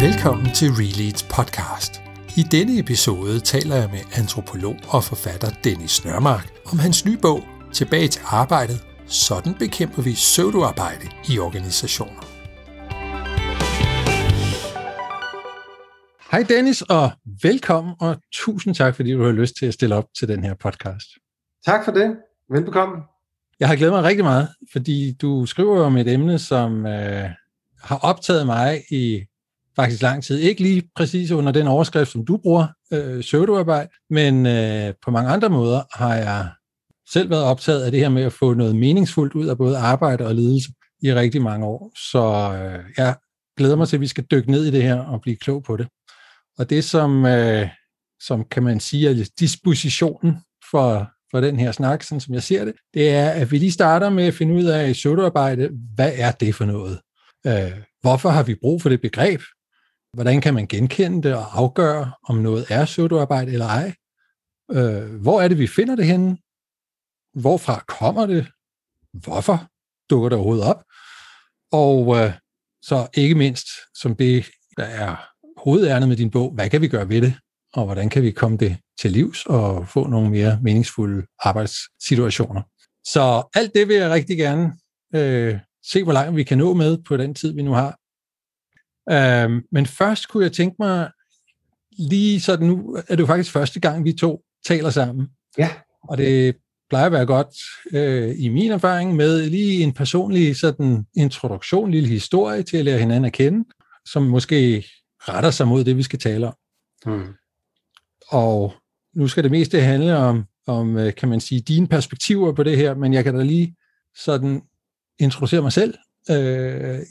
Velkommen til Relead Podcast. I denne episode taler jeg med antropolog og forfatter Dennis Nørmark om hans nye bog, Tilbage til Arbejdet. Sådan bekæmper vi pseudoarbejde i organisationer. Hej Dennis, og velkommen, og tusind tak, fordi du har lyst til at stille op til den her podcast. Tak for det. Velbekomme. Jeg har glædet mig rigtig meget, fordi du skriver om et emne, som har optaget mig i faktisk lang tid. Ikke lige præcis under den overskrift, som du bruger, pseudoarbejde, men på mange andre måder har jeg selv været optaget af det her med at få noget meningsfuldt ud af både arbejde og ledelse i rigtig mange år. Så jeg glæder mig til, at vi skal dykke ned i det her og blive klog på det. Og det, som kan man sige er dispositionen for den her snak, sådan som jeg ser det, det er, at vi lige starter med at finde ud af pseudoarbejde. Hvad er det for noget? Hvorfor har vi brug for det begreb? Hvordan kan man genkende det og afgøre, om noget er pseudoarbejde eller ej? Hvor er det, vi finder det henne? Hvorfra kommer det? Hvorfor dukker det overhovedet op? Og så ikke mindst, som det, der er hovedærnet med din bog, hvad kan vi gøre ved det? Og hvordan kan vi komme det til livs og få nogle mere meningsfulde arbejdssituationer? Så alt det vil jeg rigtig gerne se, hvor langt vi kan nå med på den tid, vi nu har. Men først kunne jeg tænke mig, lige sådan nu er det jo faktisk første gang, vi to taler sammen. Ja. Og det plejer at være godt i min erfaring med lige en personlig sådan introduktion, lille historie til at lære hinanden at kende, som måske retter sig mod det, vi skal tale om. Hmm. Og nu skal det meste handle om, kan man sige, dine perspektiver på det her, men jeg kan da lige sådan introducere mig selv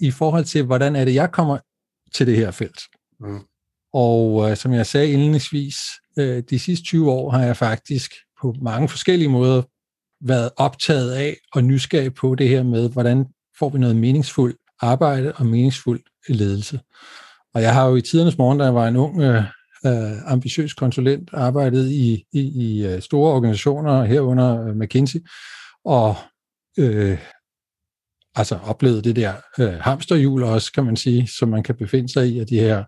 i forhold til, hvordan er det, jeg kommer til det her felt. Mm. Og som jeg sagde indledningsvis, de sidste 20 år har jeg faktisk på mange forskellige måder været optaget af og nysgerrig på det her med, hvordan får vi noget meningsfuldt arbejde og meningsfuld ledelse. Og jeg har jo i tidernes morgen, da jeg var en ung ambitiøs konsulent, arbejdet i store organisationer, herunder McKinsey, og altså oplevede det der hamsterhjul også, kan man sige, som man kan befinde sig i, af de her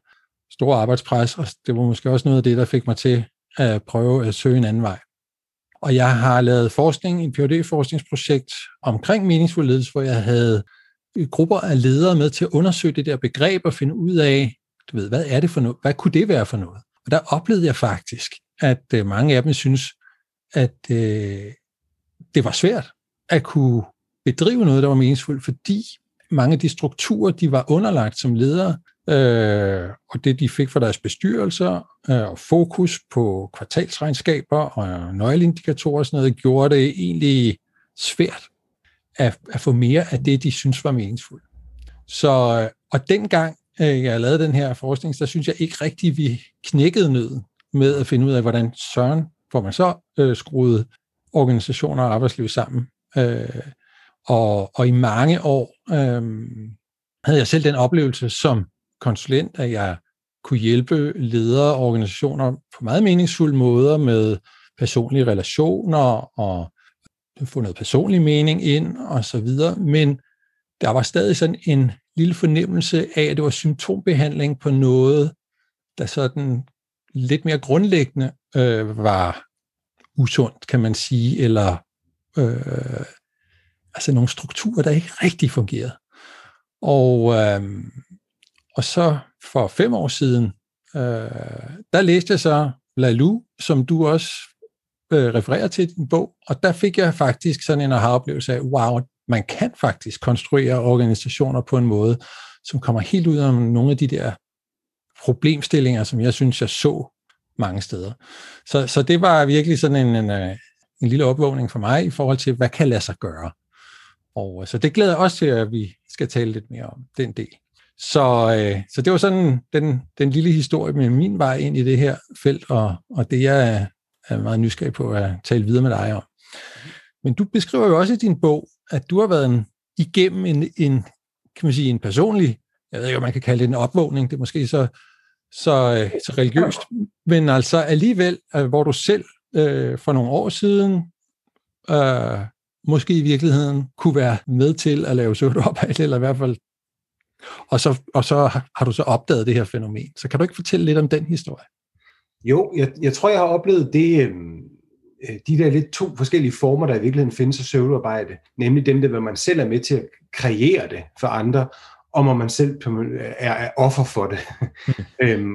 store arbejdspres, og det var måske også noget af det, der fik mig til at prøve at søge en anden vej. Og jeg har lavet forskning, en PhD-forskningsprojekt omkring meningsfuld ledelse, hvor jeg havde grupper af ledere med til at undersøge det der begreb og finde ud af, du ved, hvad er det for noget? Hvad kunne det være for noget? Og der oplevede jeg faktisk, at mange af dem synes, at det var svært at kunne bedrive noget, der var meningsfuldt, fordi mange af de strukturer, de var underlagt som ledere, og det, de fik fra deres bestyrelser, og fokus på kvartalsregnskaber og nøgleindikatorer og sådan noget, gjorde det egentlig svært at få mere af det, de synes var meningsfuldt. Så, og dengang jeg lavede den her forskning, så synes jeg ikke rigtigt, vi knækkede nøden med at finde ud af, hvordan søren får man så skruet organisationer og arbejdsliv sammen. Og i mange år havde jeg selv den oplevelse som konsulent, at jeg kunne hjælpe ledere og organisationer på meget meningsfulde måder med personlige relationer og få noget personlig mening ind og så videre. Men der var stadig sådan en lille fornemmelse af, at det var symptombehandling på noget, der sådan lidt mere grundlæggende var usundt, kan man sige, eller altså nogle strukturer, der ikke rigtig fungerede. Og så for 5 år siden, der læste jeg så Laloux, som du også refererer til i din bog, og der fik jeg faktisk sådan en aha-oplevelse af, wow, man kan faktisk konstruere organisationer på en måde, som kommer helt ud af nogle af de der problemstillinger, som jeg synes, jeg så mange steder. Så det var virkelig sådan en lille opvågning for mig i forhold til, hvad kan lade sig gøre. Og så det glæder jeg også til, at vi skal tale lidt mere om den del. Så det var sådan den lille historie med min vej ind i det her felt, og det jeg er meget nysgerrig på at tale videre med dig om. Men du beskriver jo også i din bog, at du har været igennem en kan man sige, en personlig, jeg ved ikke, om man kan kalde det en opvågning, det er måske så religiøst, men altså alligevel, hvor du selv for nogle år siden måske i virkeligheden kunne være med til at lave pseudoarbejde, eller i hvert fald Og så har du så opdaget det her fænomen. Så kan du ikke fortælle lidt om den historie? Jo, jeg tror, jeg har oplevet det, de der lidt to forskellige former, der i virkeligheden findes af søvnarbejde, nemlig dem, der man selv er med til at kreere det for andre, og hvor man selv er offer for det.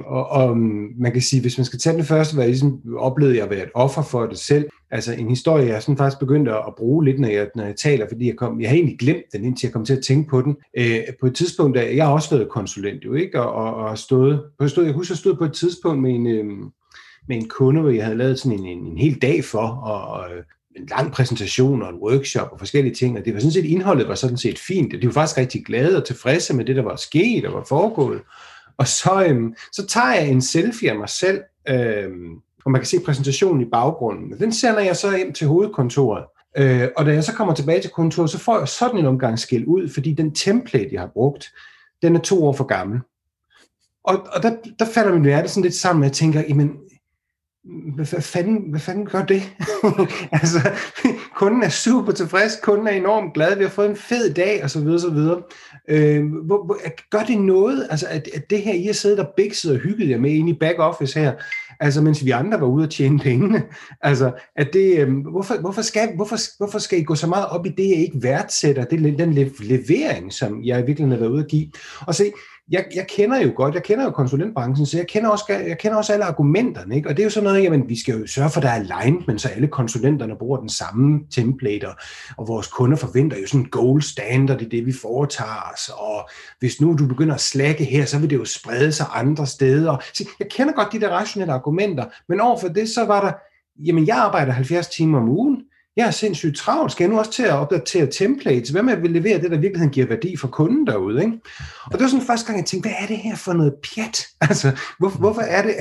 Og man kan sige, hvis man skal tage det første, hvad jeg ligesom oplevede, jeg at være et offer for det selv, altså en historie, jeg sådan faktisk begyndte at bruge lidt, når jeg taler, fordi jeg havde egentlig glemt den, indtil jeg kom til at tænke på den. På et tidspunkt, da jeg har også været konsulent, jo ikke, og jeg husker, jeg stod på et tidspunkt med en kunde, hvor jeg havde lavet sådan en hel dag for, og en lang præsentation og en workshop og forskellige ting, og det var sådan set, indholdet var sådan set fint, og de var faktisk rigtig glade og tilfredse med det, der var sket og var foregået. Og så tager jeg en selfie af mig selv, og man kan se præsentationen i baggrunden, og den sender jeg så hjem til hovedkontoret. Og da jeg så kommer tilbage til kontoret, så får jeg sådan en omgang skæld ud, fordi den template, jeg har brugt, den er 2 år for gammel. Og der falder min hjerte sådan lidt sammen, og jeg tænker, jamen, hvad fanden gør det? Altså, kunden er super tilfreds, kunden er enormt glad, vi har fået en fed dag, og så videre, så videre. Gør det noget? Altså, at det her, I har siddet og bikset og hygget jer med inde i back office her, altså, mens vi andre var ude og tjene pengene. Altså, at det, hvorfor skal I gå så meget op i det, jeg ikke værdsætter? Det er den levering, som jeg virkelig har været ude at give. Og se, jeg kender jo konsulentbranchen, så jeg kender også alle argumenterne, ikke? Og det er jo sådan noget, jamen, vi skal jo sørge for, at der er alignment, så alle konsulenterne bruger den samme template, og vores kunder forventer jo sådan en gold standard i det, vi foretager os, og hvis nu du begynder at slække her, så vil det jo sprede sig andre steder. Så jeg kender godt de der rationelle argumenter, men overfor det, så var der, jamen, jeg arbejder 70 timer om ugen, jeg er sindssygt travlt, skal jeg nu også til at opdatere templates? Hvad med at levere det, der virkelig giver værdi for kunden derude? Ikke? Og det var sådan første gang, jeg tænkte, hvad er det her for noget pjat? Altså, hvorfor er det,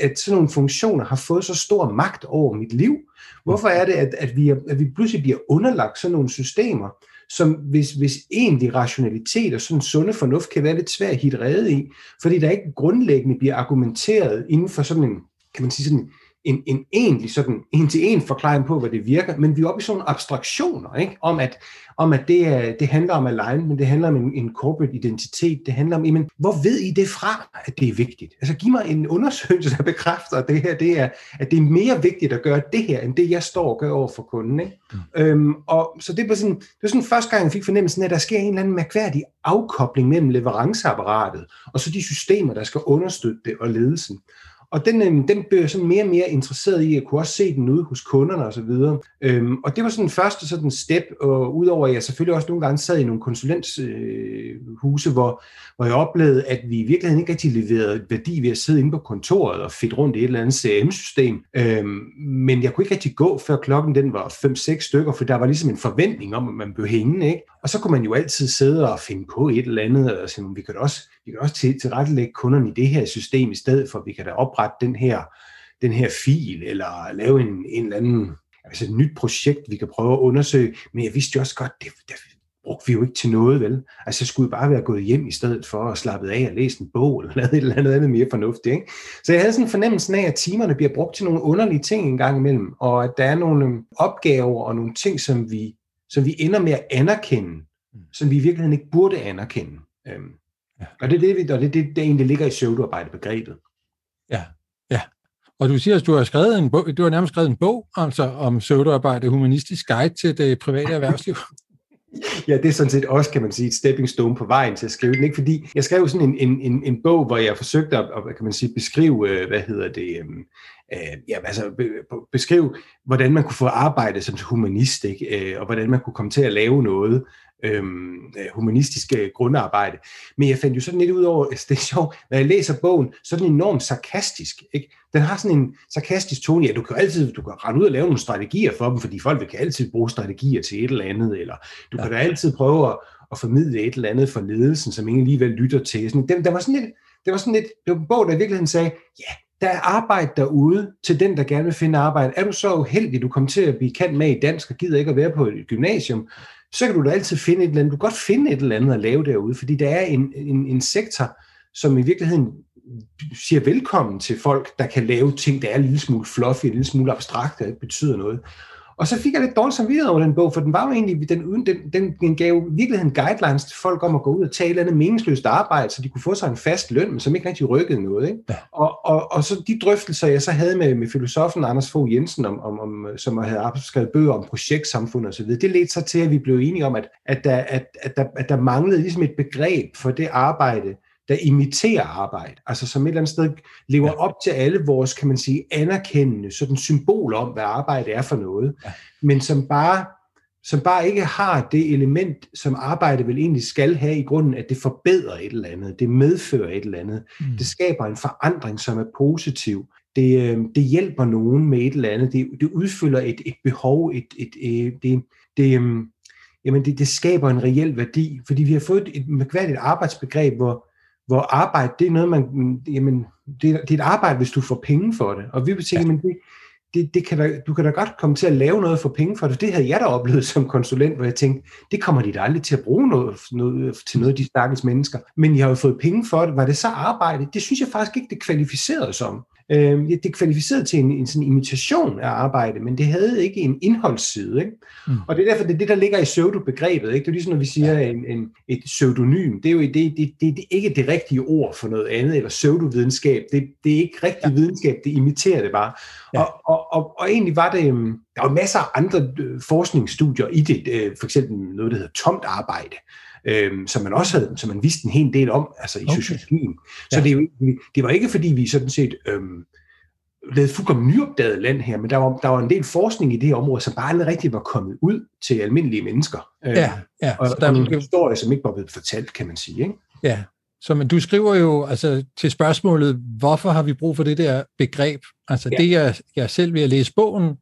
at sådan nogle funktioner har fået så stor magt over mit liv? Hvorfor er det, at vi pludselig bliver underlagt sådan nogle systemer, som hvis egentlig rationalitet og sådan sunde fornuft kan være lidt svært at hitte rede i, fordi der ikke grundlæggende bliver argumenteret inden for sådan en, kan man sige sådan en egentlig sådan en-til-en forklaring på, hvad det virker, men vi er oppe i sådan nogle abstraktioner, ikke? Om at det handler om alignment, men det handler om en corporate identitet, det handler om, jamen, hvor ved I det fra, at det er vigtigt? Altså, giv mig en undersøgelse, der bekræfter, at det her, at det er mere vigtigt at gøre det her, end det, jeg står og gør over for kunden, ikke? Mm. Og så det var sådan første gang, jeg fik fornemmelsen af, at der sker en eller anden mærkværdig afkobling mellem leveranceapparatet, og så de systemer, der skal understøtte det, og ledelsen. Og den blev jeg sådan mere og mere interesseret i. Jeg kunne også se den ude hos kunderne og så videre. Og det var sådan den første sådan step, og udover at jeg selvfølgelig også nogle gange sad i nogle konsulenthuse, hvor jeg oplevede, at vi i virkeligheden ikke rigtig leverede værdi ved at sidde inde på kontoret og fedte rundt i et eller andet CRM-system. Men jeg kunne ikke rigtig gå, før klokken den var 5-6 stykker, for der var ligesom en forventning om, at man blev hængende, ikke? Og så kunne man jo altid sidde og finde på et eller andet, og sige, vi kan også tilrettelægge kunderne i det her system i stedet for, vi kan da oprette den her fil, eller lave en eller anden, altså et nyt projekt, vi kan prøve at undersøge. Men jeg vidste jo også godt, det brugte vi jo ikke til noget, vel? Altså, jeg skulle bare være gået hjem i stedet for at slappe af og læse en bog, eller lavet et eller andet mere fornuftigt, ikke? Så jeg havde sådan en fornemmelse af, at timerne bliver brugt til nogle underlige ting en gang imellem, og at der er nogle opgaver og nogle ting, som vi ender med at anerkende, som vi i virkeligheden ikke burde anerkende. Ja. Og det er det, der egentlig ligger i pseudoarbejde-begrebet. Ja, ja. Og du siger, at du har nærmest skrevet en bog, altså om pseudoarbejde, humanistisk guide til det private erhvervsliv. Ja, det er sådan set også, kan man sige, et stepping stone på vejen til at skrive den, ikke? Fordi jeg skrev sådan en bog, hvor jeg forsøgte at, kan man sige, beskrive, beskrive, hvordan man kunne få arbejdet som humanist, ikke? Og hvordan man kunne komme til at lave noget humanistiske grundarbejde. Men jeg fandt jo sådan lidt ud over, altså det er sjovt, når jeg læser bogen, så er den enormt sarkastisk, ikke? Den har sådan en sarkastisk tone, ja, du kan rende ud og lave nogle strategier for dem, fordi folk kan altid bruge strategier til et eller andet, eller du kan da altid prøve at formidle et eller andet for ledelsen, som ingen alligevel lytter til. Sådan, det var sådan lidt, det var en bog, der i virkeligheden sagde, ja, der er arbejde derude til den, der gerne vil finde arbejde. Er du så uheldig, du kommer til at blive kendt med i dansk og gider ikke at være på et gymnasium, så kan du da altid finde et eller andet. Du kan godt finde et eller andet at lave derude, fordi der er en sektor, som i virkeligheden siger velkommen til folk, der kan lave ting, der er en lille smule fluffy, en lille smule abstrakt, der ikke betyder noget. Og så fik jeg lidt dårlig samvittighed over den bog, for den var jo egentlig, den gav i virkeligheden guidelines til folk om at gå ud og tage et eller andet meningsløst arbejde, så de kunne få sig en fast løn, men som ikke rigtig rykkede noget. Ikke? Ja. Og så de drøftelser, jeg så havde med filosofen Anders Fogh Jensen, som havde skrevet bøger om projektsamfund og så videre, det ledte så til, at vi blev enige om, at der manglede ligesom et begreb for det arbejde, der imiterer arbejde, altså som et eller andet sted lever op til alle vores, kan man sige, anerkendende sådan symbol om, hvad arbejde er for noget, men som bare ikke har det element, som arbejde vel egentlig skal have i grunden, at det forbedrer et eller andet, det medfører et eller andet, det skaber en forandring, som er positiv, det hjælper nogen med et eller andet, det udfylder et behov, det skaber en reel værdi, fordi vi har fået et mærkværdigt arbejdsbegreb, hvor arbejde, det er noget, det er et arbejde, hvis du får penge for det. Og vi vil sige, du kan da godt komme til at lave noget for penge for det. Det havde jeg da oplevet som konsulent, hvor jeg tænkte, det kommer de da aldrig til at bruge noget til noget af de stakkels mennesker. Men jeg har jo fået penge for det. Var det så arbejde? Det synes jeg faktisk ikke, det kvalificerede som. Det kvalificerede til en sådan imitation af arbejde, men det havde ikke en indholdsside. Ikke? Mm. Og det er derfor, det er det, der ligger i pseudobegrebet. Ikke? Det er ligesom, når vi siger et pseudonym. Det er jo det er ikke det rigtige ord for noget andet, eller pseudovidenskab. Det er ikke rigtig videnskab, det imiterer det bare. Ja. Og egentlig var det... Der var masser af andre forskningsstudier i det. For eksempel noget, der hedder tomt arbejde. Som man vidste en hel del om, altså i sociologien. Så det var ikke, fordi vi sådan set lavede fuldkommen nyopdaget land her, men der var en del forskning i det område, som bare aldrig rigtig var kommet ud til almindelige mennesker. Og nogle historier, som ikke var blevet fortalt, kan man sige. Ikke? Ja, så men du skriver jo altså, til spørgsmålet, hvorfor har vi brug for det der begreb? Altså det, jeg selv ved at læse bogen,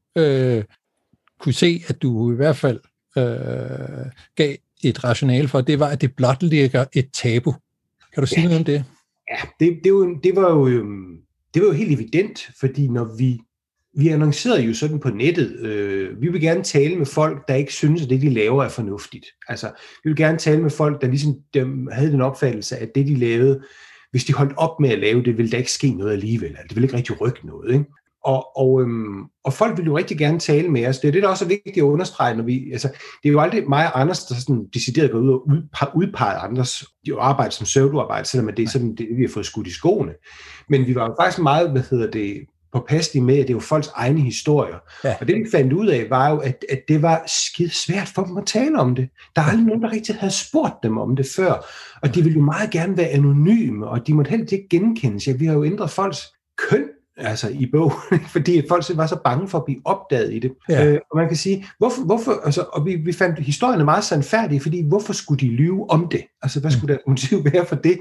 kunne se, at du i hvert fald gav et rationale for, det var, at det blotlægger et tabu. Kan du sige noget om det? Ja, det var jo helt evident, fordi når vi annoncerede jo sådan på nettet, vi vil gerne tale med folk, der ikke synes, at det, de laver, er fornuftigt. Altså, vi vil gerne tale med folk, der ligesom havde den opfattelse, at det, de lavede, hvis de holdt op med at lave det, ville der ikke ske noget alligevel. Altså, det ville ikke rigtig rykke noget, ikke? Og folk vil jo rigtig gerne tale med os. Det er det, der også er vigtigt at understrege, når vi... Altså, det er jo aldrig mig og Anders, der sådan decideret går ud og udpeger Anders arbejde som pseudoarbejde, selvom det er sådan, det, vi har fået skudt i skoene. Men vi var jo faktisk meget, påpasselige med, at det var folks egne historier. Ja. Og det, vi fandt ud af, var jo, at det var skidesvært for dem at tale om det. Der er aldrig nogen, der rigtig havde spurgt dem om det før. Og de ville jo meget gerne være anonyme, og de måtte helst ikke genkendes. Ja, vi har jo ændret folks køn, altså i bog, fordi folk var så bange for at blive opdaget i det. Ja. Og man kan sige, hvorfor altså, og vi fandt historierne meget sandfærdige, fordi hvorfor skulle de lyve om det? Altså, hvad skulle der motiv være for det?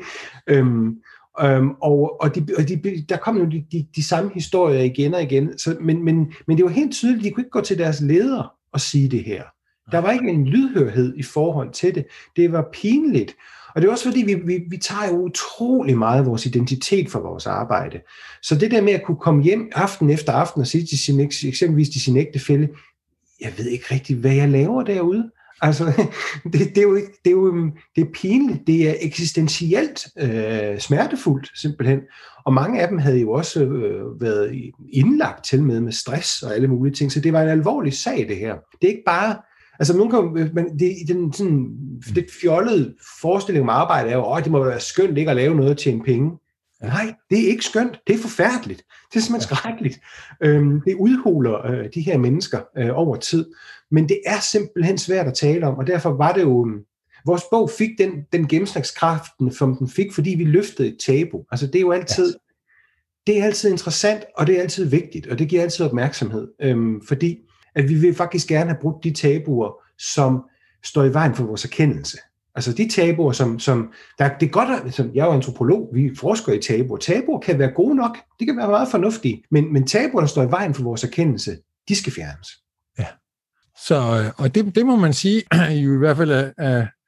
Der kom jo de samme historier igen og igen, så, men det var helt tydeligt, de kunne ikke gå til deres leder og sige det her. Der var ikke en lydhørhed i forhold til det. Det var pinligt. Og det er også fordi, vi tager jo utrolig meget af vores identitet for vores arbejde. Så det der med at kunne komme hjem aften efter aften og sige til eksempelvis til sin ægtefælle, jeg ved ikke rigtig, hvad jeg laver derude. Altså, det er pinligt, det er eksistentielt smertefuldt, simpelthen. Og mange af dem havde jo også været indlagt til med stress og alle mulige ting, så det var en alvorlig sag, det her. Det er ikke bare... Altså, den sådan lidt fjollede forestilling om arbejde er jo, det må være skønt ikke at lave noget og tjene penge. Nej, det er ikke skønt. Det er forfærdeligt. Det er simpelthen skrækkeligt. Det udhuler de her mennesker over tid. Men det er simpelthen svært at tale om, og derfor var det jo... Vores bog fik den gennemslagskraften, som den fik, fordi vi løftede et tabu. Altså, det er jo altid... Det er altid interessant, og det er altid vigtigt, og det giver altid opmærksomhed. Fordi... at vi vil faktisk gerne have brugt de tabuer, som står i vejen for vores erkendelse. Altså de tabuer, det er godt, som jeg er antropolog, vi forsker i tabuer. Tabuer kan være gode nok, det kan være meget fornuftige, men tabuer, der står i vejen for vores erkendelse, de skal fjernes. Ja, så, og det må man sige, i hvert fald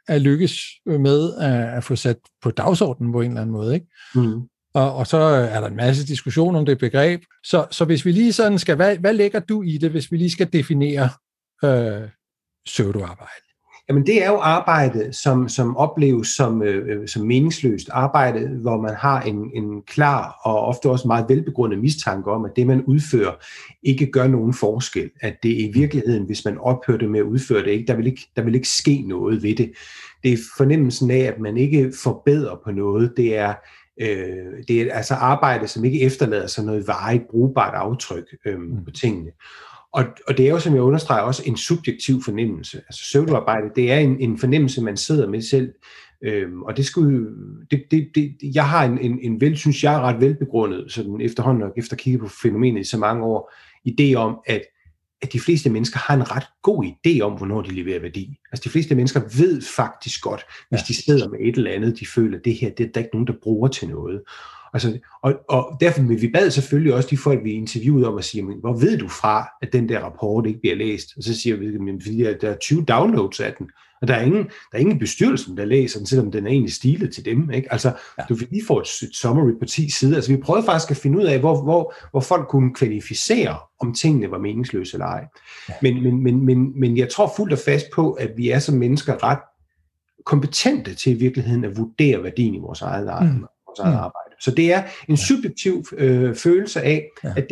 er lykkes med at få sat på dagsordenen på en eller anden måde, ikke? Mm. Og så er der en masse diskussion om det begreb. Så hvis vi lige sådan skal, hvad lægger du i det, hvis vi lige skal definere pseudoarbejde? Jamen det er jo arbejde, som opleves som meningsløst arbejde, hvor man har en klar og ofte også meget velbegrundet mistanke om, at det, man udfører, ikke gør nogen forskel. At det i virkeligheden, hvis man ophører det med at udføre det, der vil ikke ske noget ved det. Det er fornemmelsen af, at man ikke forbedrer på noget. Det er altså arbejde, som ikke efterlader sig noget varigt, brugbart aftryk på tingene. Og det er jo, som jeg understreger, også en subjektiv fornemmelse. Altså søvnarbejde, det er en fornemmelse, man sidder med selv. Og det skulle... Jeg har synes jeg, ret velbegrundet, sådan efterhånden og efter at kigge på fænomenet i så mange år, idé om, at de fleste mennesker har en ret god idé om, hvornår de leverer værdi. Altså de fleste mennesker ved faktisk godt, hvis de sidder med et eller andet, de føler, at det her, det er der ikke nogen, der bruger til noget. Altså, og derfor, men vi bad selvfølgelig også de folk, vi interviewede om at sige, men hvor ved du fra, at den der rapport ikke bliver læst? Og så siger vi, at der er 20 downloads af den, og der er ingen bestyrelsen, der læser den, selvom den er egentlig stilet til dem. Ikke? Altså, du vil lige få et summary på 10 sider. Altså, vi prøvede faktisk at finde ud af, hvor folk kunne kvalificere, om tingene var meningsløse eller ej. Men jeg tror fuldt og fast på, at vi er som mennesker ret kompetente til i virkeligheden at vurdere værdien i vores eget arbejde. Så det er en subjektiv følelse af, at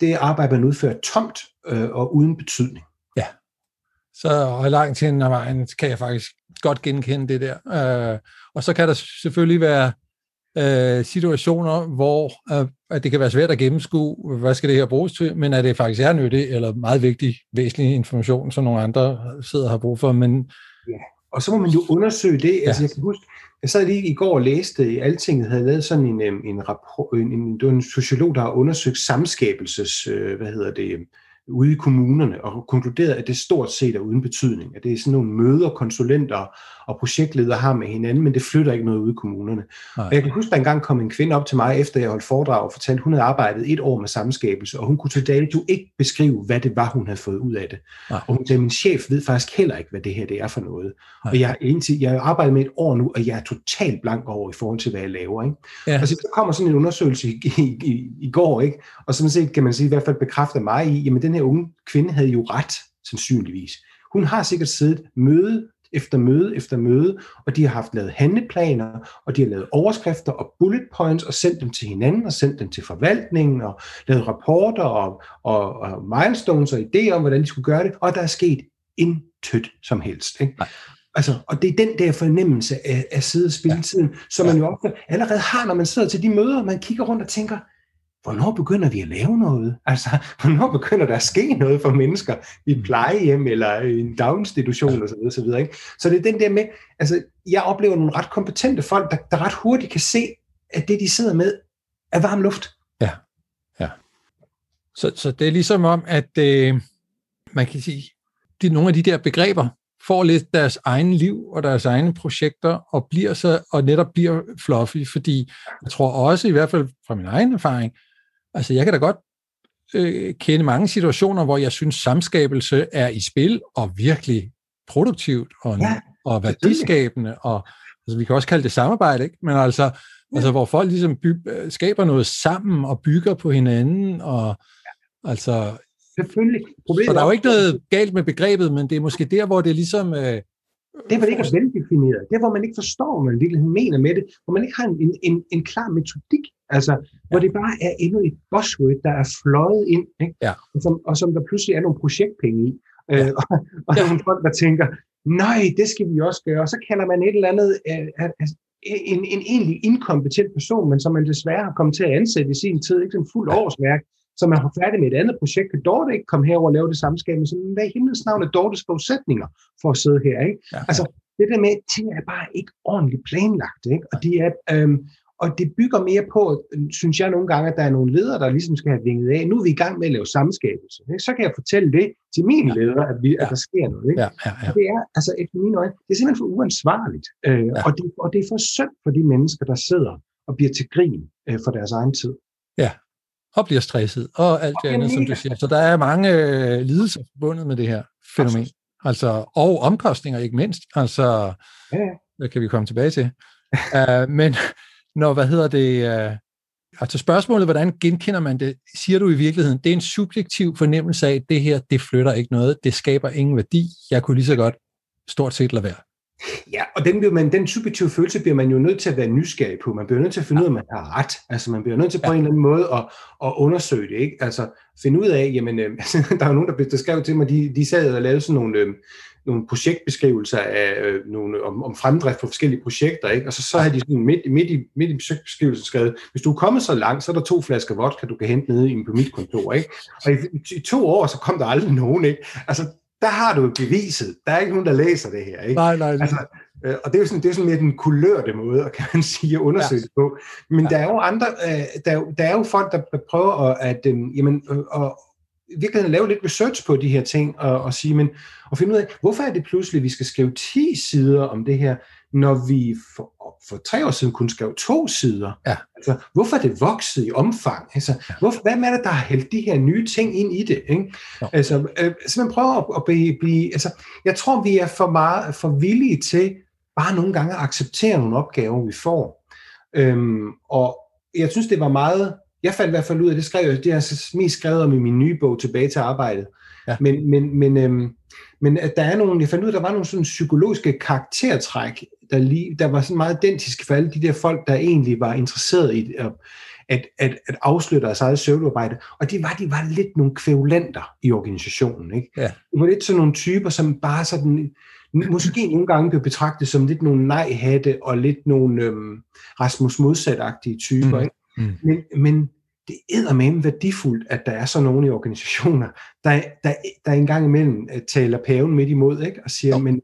det arbejde, man udfører, er tomt og uden betydning. Ja, så og langt hen ad vejen kan jeg faktisk godt genkende det der. Og så kan der selvfølgelig være situationer, hvor at det kan være svært at gennemskue, hvad skal det her bruges til, men at det faktisk er nyttig eller meget vigtig, væsentlig information, som nogle andre sidder og har brug for. Men og så må man jo undersøge det. Altså, jeg kan huske, jeg sad lige i går og læste i Altinget, havde lavet sådan en rapport, en sociolog, der har undersøgt samskabelses, ude i kommunerne, og konkluderet, at det stort set er uden betydning. At det er sådan nogle møder, konsulenter og projektledere har med hinanden, men det flytter ikke noget ude i kommunerne. Nej. Og jeg kan huske, der engang kom en kvinde op til mig, efter jeg holdt foredrag og fortalte, at hun havde arbejdet 1 år med samskabelse, og hun kunne til dato ikke beskrive, hvad det var, hun havde fået ud af det. Nej. Og hun sagde, min chef ved faktisk heller ikke, hvad det her det er for noget. Nej. Og jeg arbejder med 1 år nu, og jeg er totalt blank over i forhold til, hvad jeg laver. Ikke? Ja. Og så kommer sådan en undersøgelse i går, ikke? Og sådan set kan man sige, i hvert fald bekræfter mig i, jamen den her unge kvinde havde jo ret, sandsynligvis. Hun har sikkert siddet møde efter møde efter møde, og de har haft lavet handleplaner, og de har lavet overskrifter og bullet points, og sendt dem til hinanden, og sendt dem til forvaltningen, og lavet rapporter og milestones og idéer om, hvordan de skulle gøre det, og der er sket intet som helst. Ikke? Altså, og det er den der fornemmelse af sidde og spille tiden, som man jo ofte allerede har, når man sidder til de møder, og man kigger rundt og tænker, hvornår begynder vi at lave noget? Altså, hvornår begynder der at ske noget for mennesker i et plejehjem eller i en daginstitution og så videre, så videre, ikke? Så det er den der med, altså, jeg oplever nogle ret kompetente folk, der ret hurtigt kan se, at det, de sidder med, er varm luft. Ja, ja. Så det er ligesom om, at man kan sige, at nogle af de der begreber får lidt deres egen liv og deres egne projekter, og netop bliver fluffy, fordi jeg tror også, i hvert fald fra min egen erfaring, altså, jeg kan da godt kende mange situationer, hvor jeg synes, samskabelse er i spil, og virkelig produktivt, og værdiskabende, og altså, vi kan også kalde det samarbejde, ikke? Men altså, hvor folk ligesom skaber noget sammen, og bygger på hinanden, og altså... Selvfølgelig. Så der er jo ikke noget galt med begrebet, men det er måske der, hvor det er ligesom... Det var ikke veldefineret. Det er, hvor man ikke forstår, hvad man virkelig mener med det. Hvor man ikke har en klar metodik. Altså, hvor det bare er endnu et buzzword, der er fløjet ind. Ikke? Ja. Og som der pludselig er nogle projektpenge i. Og der er nogle folk, der tænker, nej, det skal vi også gøre. Og så kalder man et eller andet... en egentlig inkompetent person, men som man desværre har kommet til at ansætte i sin tid. Ikke som fuld årsværk. Så man har færdig med et andet projekt, kan Dorte ikke komme herover og lave det samme skab, men sådan, hvad i himlens navn er Dortes forudsætninger for at sidde her, ikke? Ja, ja. Altså, det der med, at ting er bare ikke ordentligt planlagt, ikke? Og, det bygger mere på, synes jeg nogle gange, at der er nogle ledere, der ligesom skal have vinget af, nu er vi i gang med at lave samskabelse, ikke? Så kan jeg fortælle det til mine ledere, at der sker noget, ikke? Ja, ja, ja. Det er, altså efter mine øjne, det er simpelthen for uansvarligt, og det er for synd for de mennesker, der sidder og bliver til grin for deres egen tid. Ja. Og bliver stresset, og alt det andet, som du siger. Så der er mange lidelser forbundet med det her fænomen. Altså, og omkostninger, ikke mindst. Altså, det kan vi komme tilbage til. Men når, altså spørgsmålet, hvordan genkender man det, siger du i virkeligheden, det er en subjektiv fornemmelse af, at det her, det flytter ikke noget, det skaber ingen værdi. Jeg kunne lige så godt stort set lade være. Ja, og den subjektive følelse bliver man jo nødt til at være nysgerrig på. Man bliver nødt til at finde ud af, at man har ret. Altså, man bliver nødt til på en eller anden måde at undersøge det, ikke? Altså, finde ud af, jamen, der er jo nogen, der skrev til mig, de sad og lavede sådan nogle projektbeskrivelser om fremdrift på forskellige projekter, ikke? Og så havde de sådan midt i projektbeskrivelsen skrevet, hvis du er kommet så langt, så er der 2 flasker vodka, du kan hente nede på mit kontor, ikke? Og i 2 år, så kom der aldrig nogen, ikke? Altså, der har du beviset. Der er ikke nogen, der læser det her, ikke? Nej. Altså, og det er jo sådan lidt en kulørte måde, kan man sige, at undersøge det på. Men der er jo andre, der er jo folk, der prøver at virkelig at lave lidt research på de her ting, og sige, men og finde ud af, hvorfor er det pludselig, vi skal skrive 10 sider om det her, når vi for 3 år siden kun skrev 2 sider. Ja. Altså, hvorfor er det vokset i omfang? Altså, hvad er det, der har hældt de her nye ting ind i det? Ikke? Ja. Altså, så man prøver at blive... Altså, jeg tror, vi er for villige til bare nogle gange at acceptere nogle opgaver, vi får. Og jeg synes, det var meget... Jeg fandt i hvert fald ud af, det har jeg mest skrevet om i min nye bog, Tilbage til Arbejdet. Ja. Men at der er nogle, jeg fandt ud af, der var nogle sådan psykologiske karaktertræk, der var sådan meget identiske for alle de der folk, der egentlig var interesseret i at afslutte deres eget søvnarbejde. Og de var lidt nogle kvævlanter i organisationen, ikke? Ja. Det var lidt sådan nogle typer, som bare sådan, måske nogle gange blev betragtet som lidt nogle nej-hatte og lidt nogle Rasmus Modsat-agtige typer, ikke? Mm. Men det er eddermame værdifuldt, at der er sådan nogle i organisationer, der en gang imellem taler paven midt imod, ikke? Og siger, men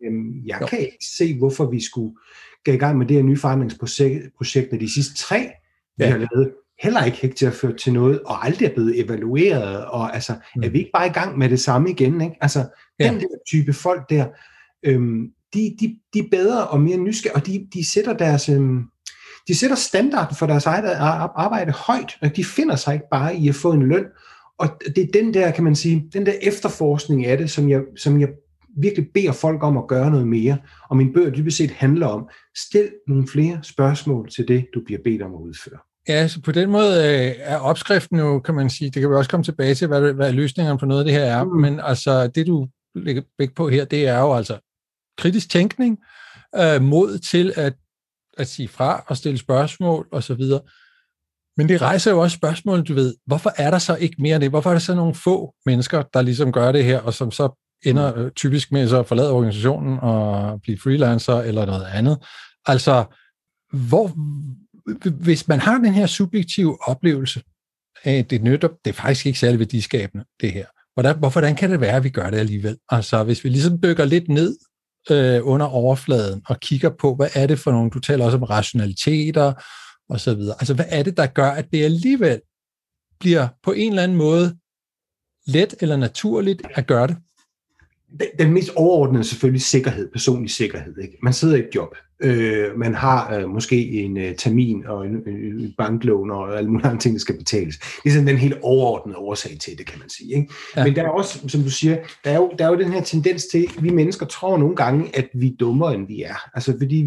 jeg kan ikke se, hvorfor vi skulle gå i gang med det her nye forandringsprojekt, når de sidste 3, vi har lavet, heller ikke til at føre til noget, og aldrig er blevet evalueret, og altså, er vi ikke bare i gang med det samme igen, ikke? Altså, den der type folk der, de er bedre og mere nysgerrige, og de sætter deres... De sætter standarden for deres eget arbejde højt, og de finder sig ikke bare i at få en løn. Og det er den der, kan man sige, den der efterforskning af det, som jeg virkelig beder folk om at gøre noget mere. Og min bøger dybest set handler om, stil nogle flere spørgsmål til det, du bliver bedt om at udføre. Ja, så på den måde er opskriften jo, kan man sige, det kan vi også komme tilbage til, hvad løsningerne på noget af det her er. Men altså, det du lægger vægt på her, det er jo altså kritisk tænkning, mod til at sige fra og stille spørgsmål og så videre. Men det rejser jo også spørgsmål, du ved, hvorfor er der så ikke mere af det? Hvorfor er der så nogle få mennesker, der ligesom gør det her, og som så ender typisk med så at forlade organisationen og blive freelancer eller noget andet? Altså, hvis man har den her subjektive oplevelse af, at det nytter, det er faktisk ikke særlig værdiskabende, det her. Hvordan kan det være, at vi gør det alligevel? Altså, hvis vi ligesom dykker lidt ned under overfladen og kigger på, hvad er det for nogle, du taler også om rationaliteter og så videre. Altså, hvad er det, der gør, at det alligevel bliver på en eller anden måde let eller naturligt at gøre det? Den mest overordnede er selvfølgelig sikkerhed, personlig sikkerhed, ikke? Man sidder i et job. Man har måske en termin og en banklån og alle mulige andre ting, der skal betales. Det er sådan den helt overordnede årsag til det, kan man sige, ikke? Ja. Men der er også, som du siger, der er jo den her tendens til, at vi mennesker tror nogle gange, at vi er dummere, end vi er. Altså, fordi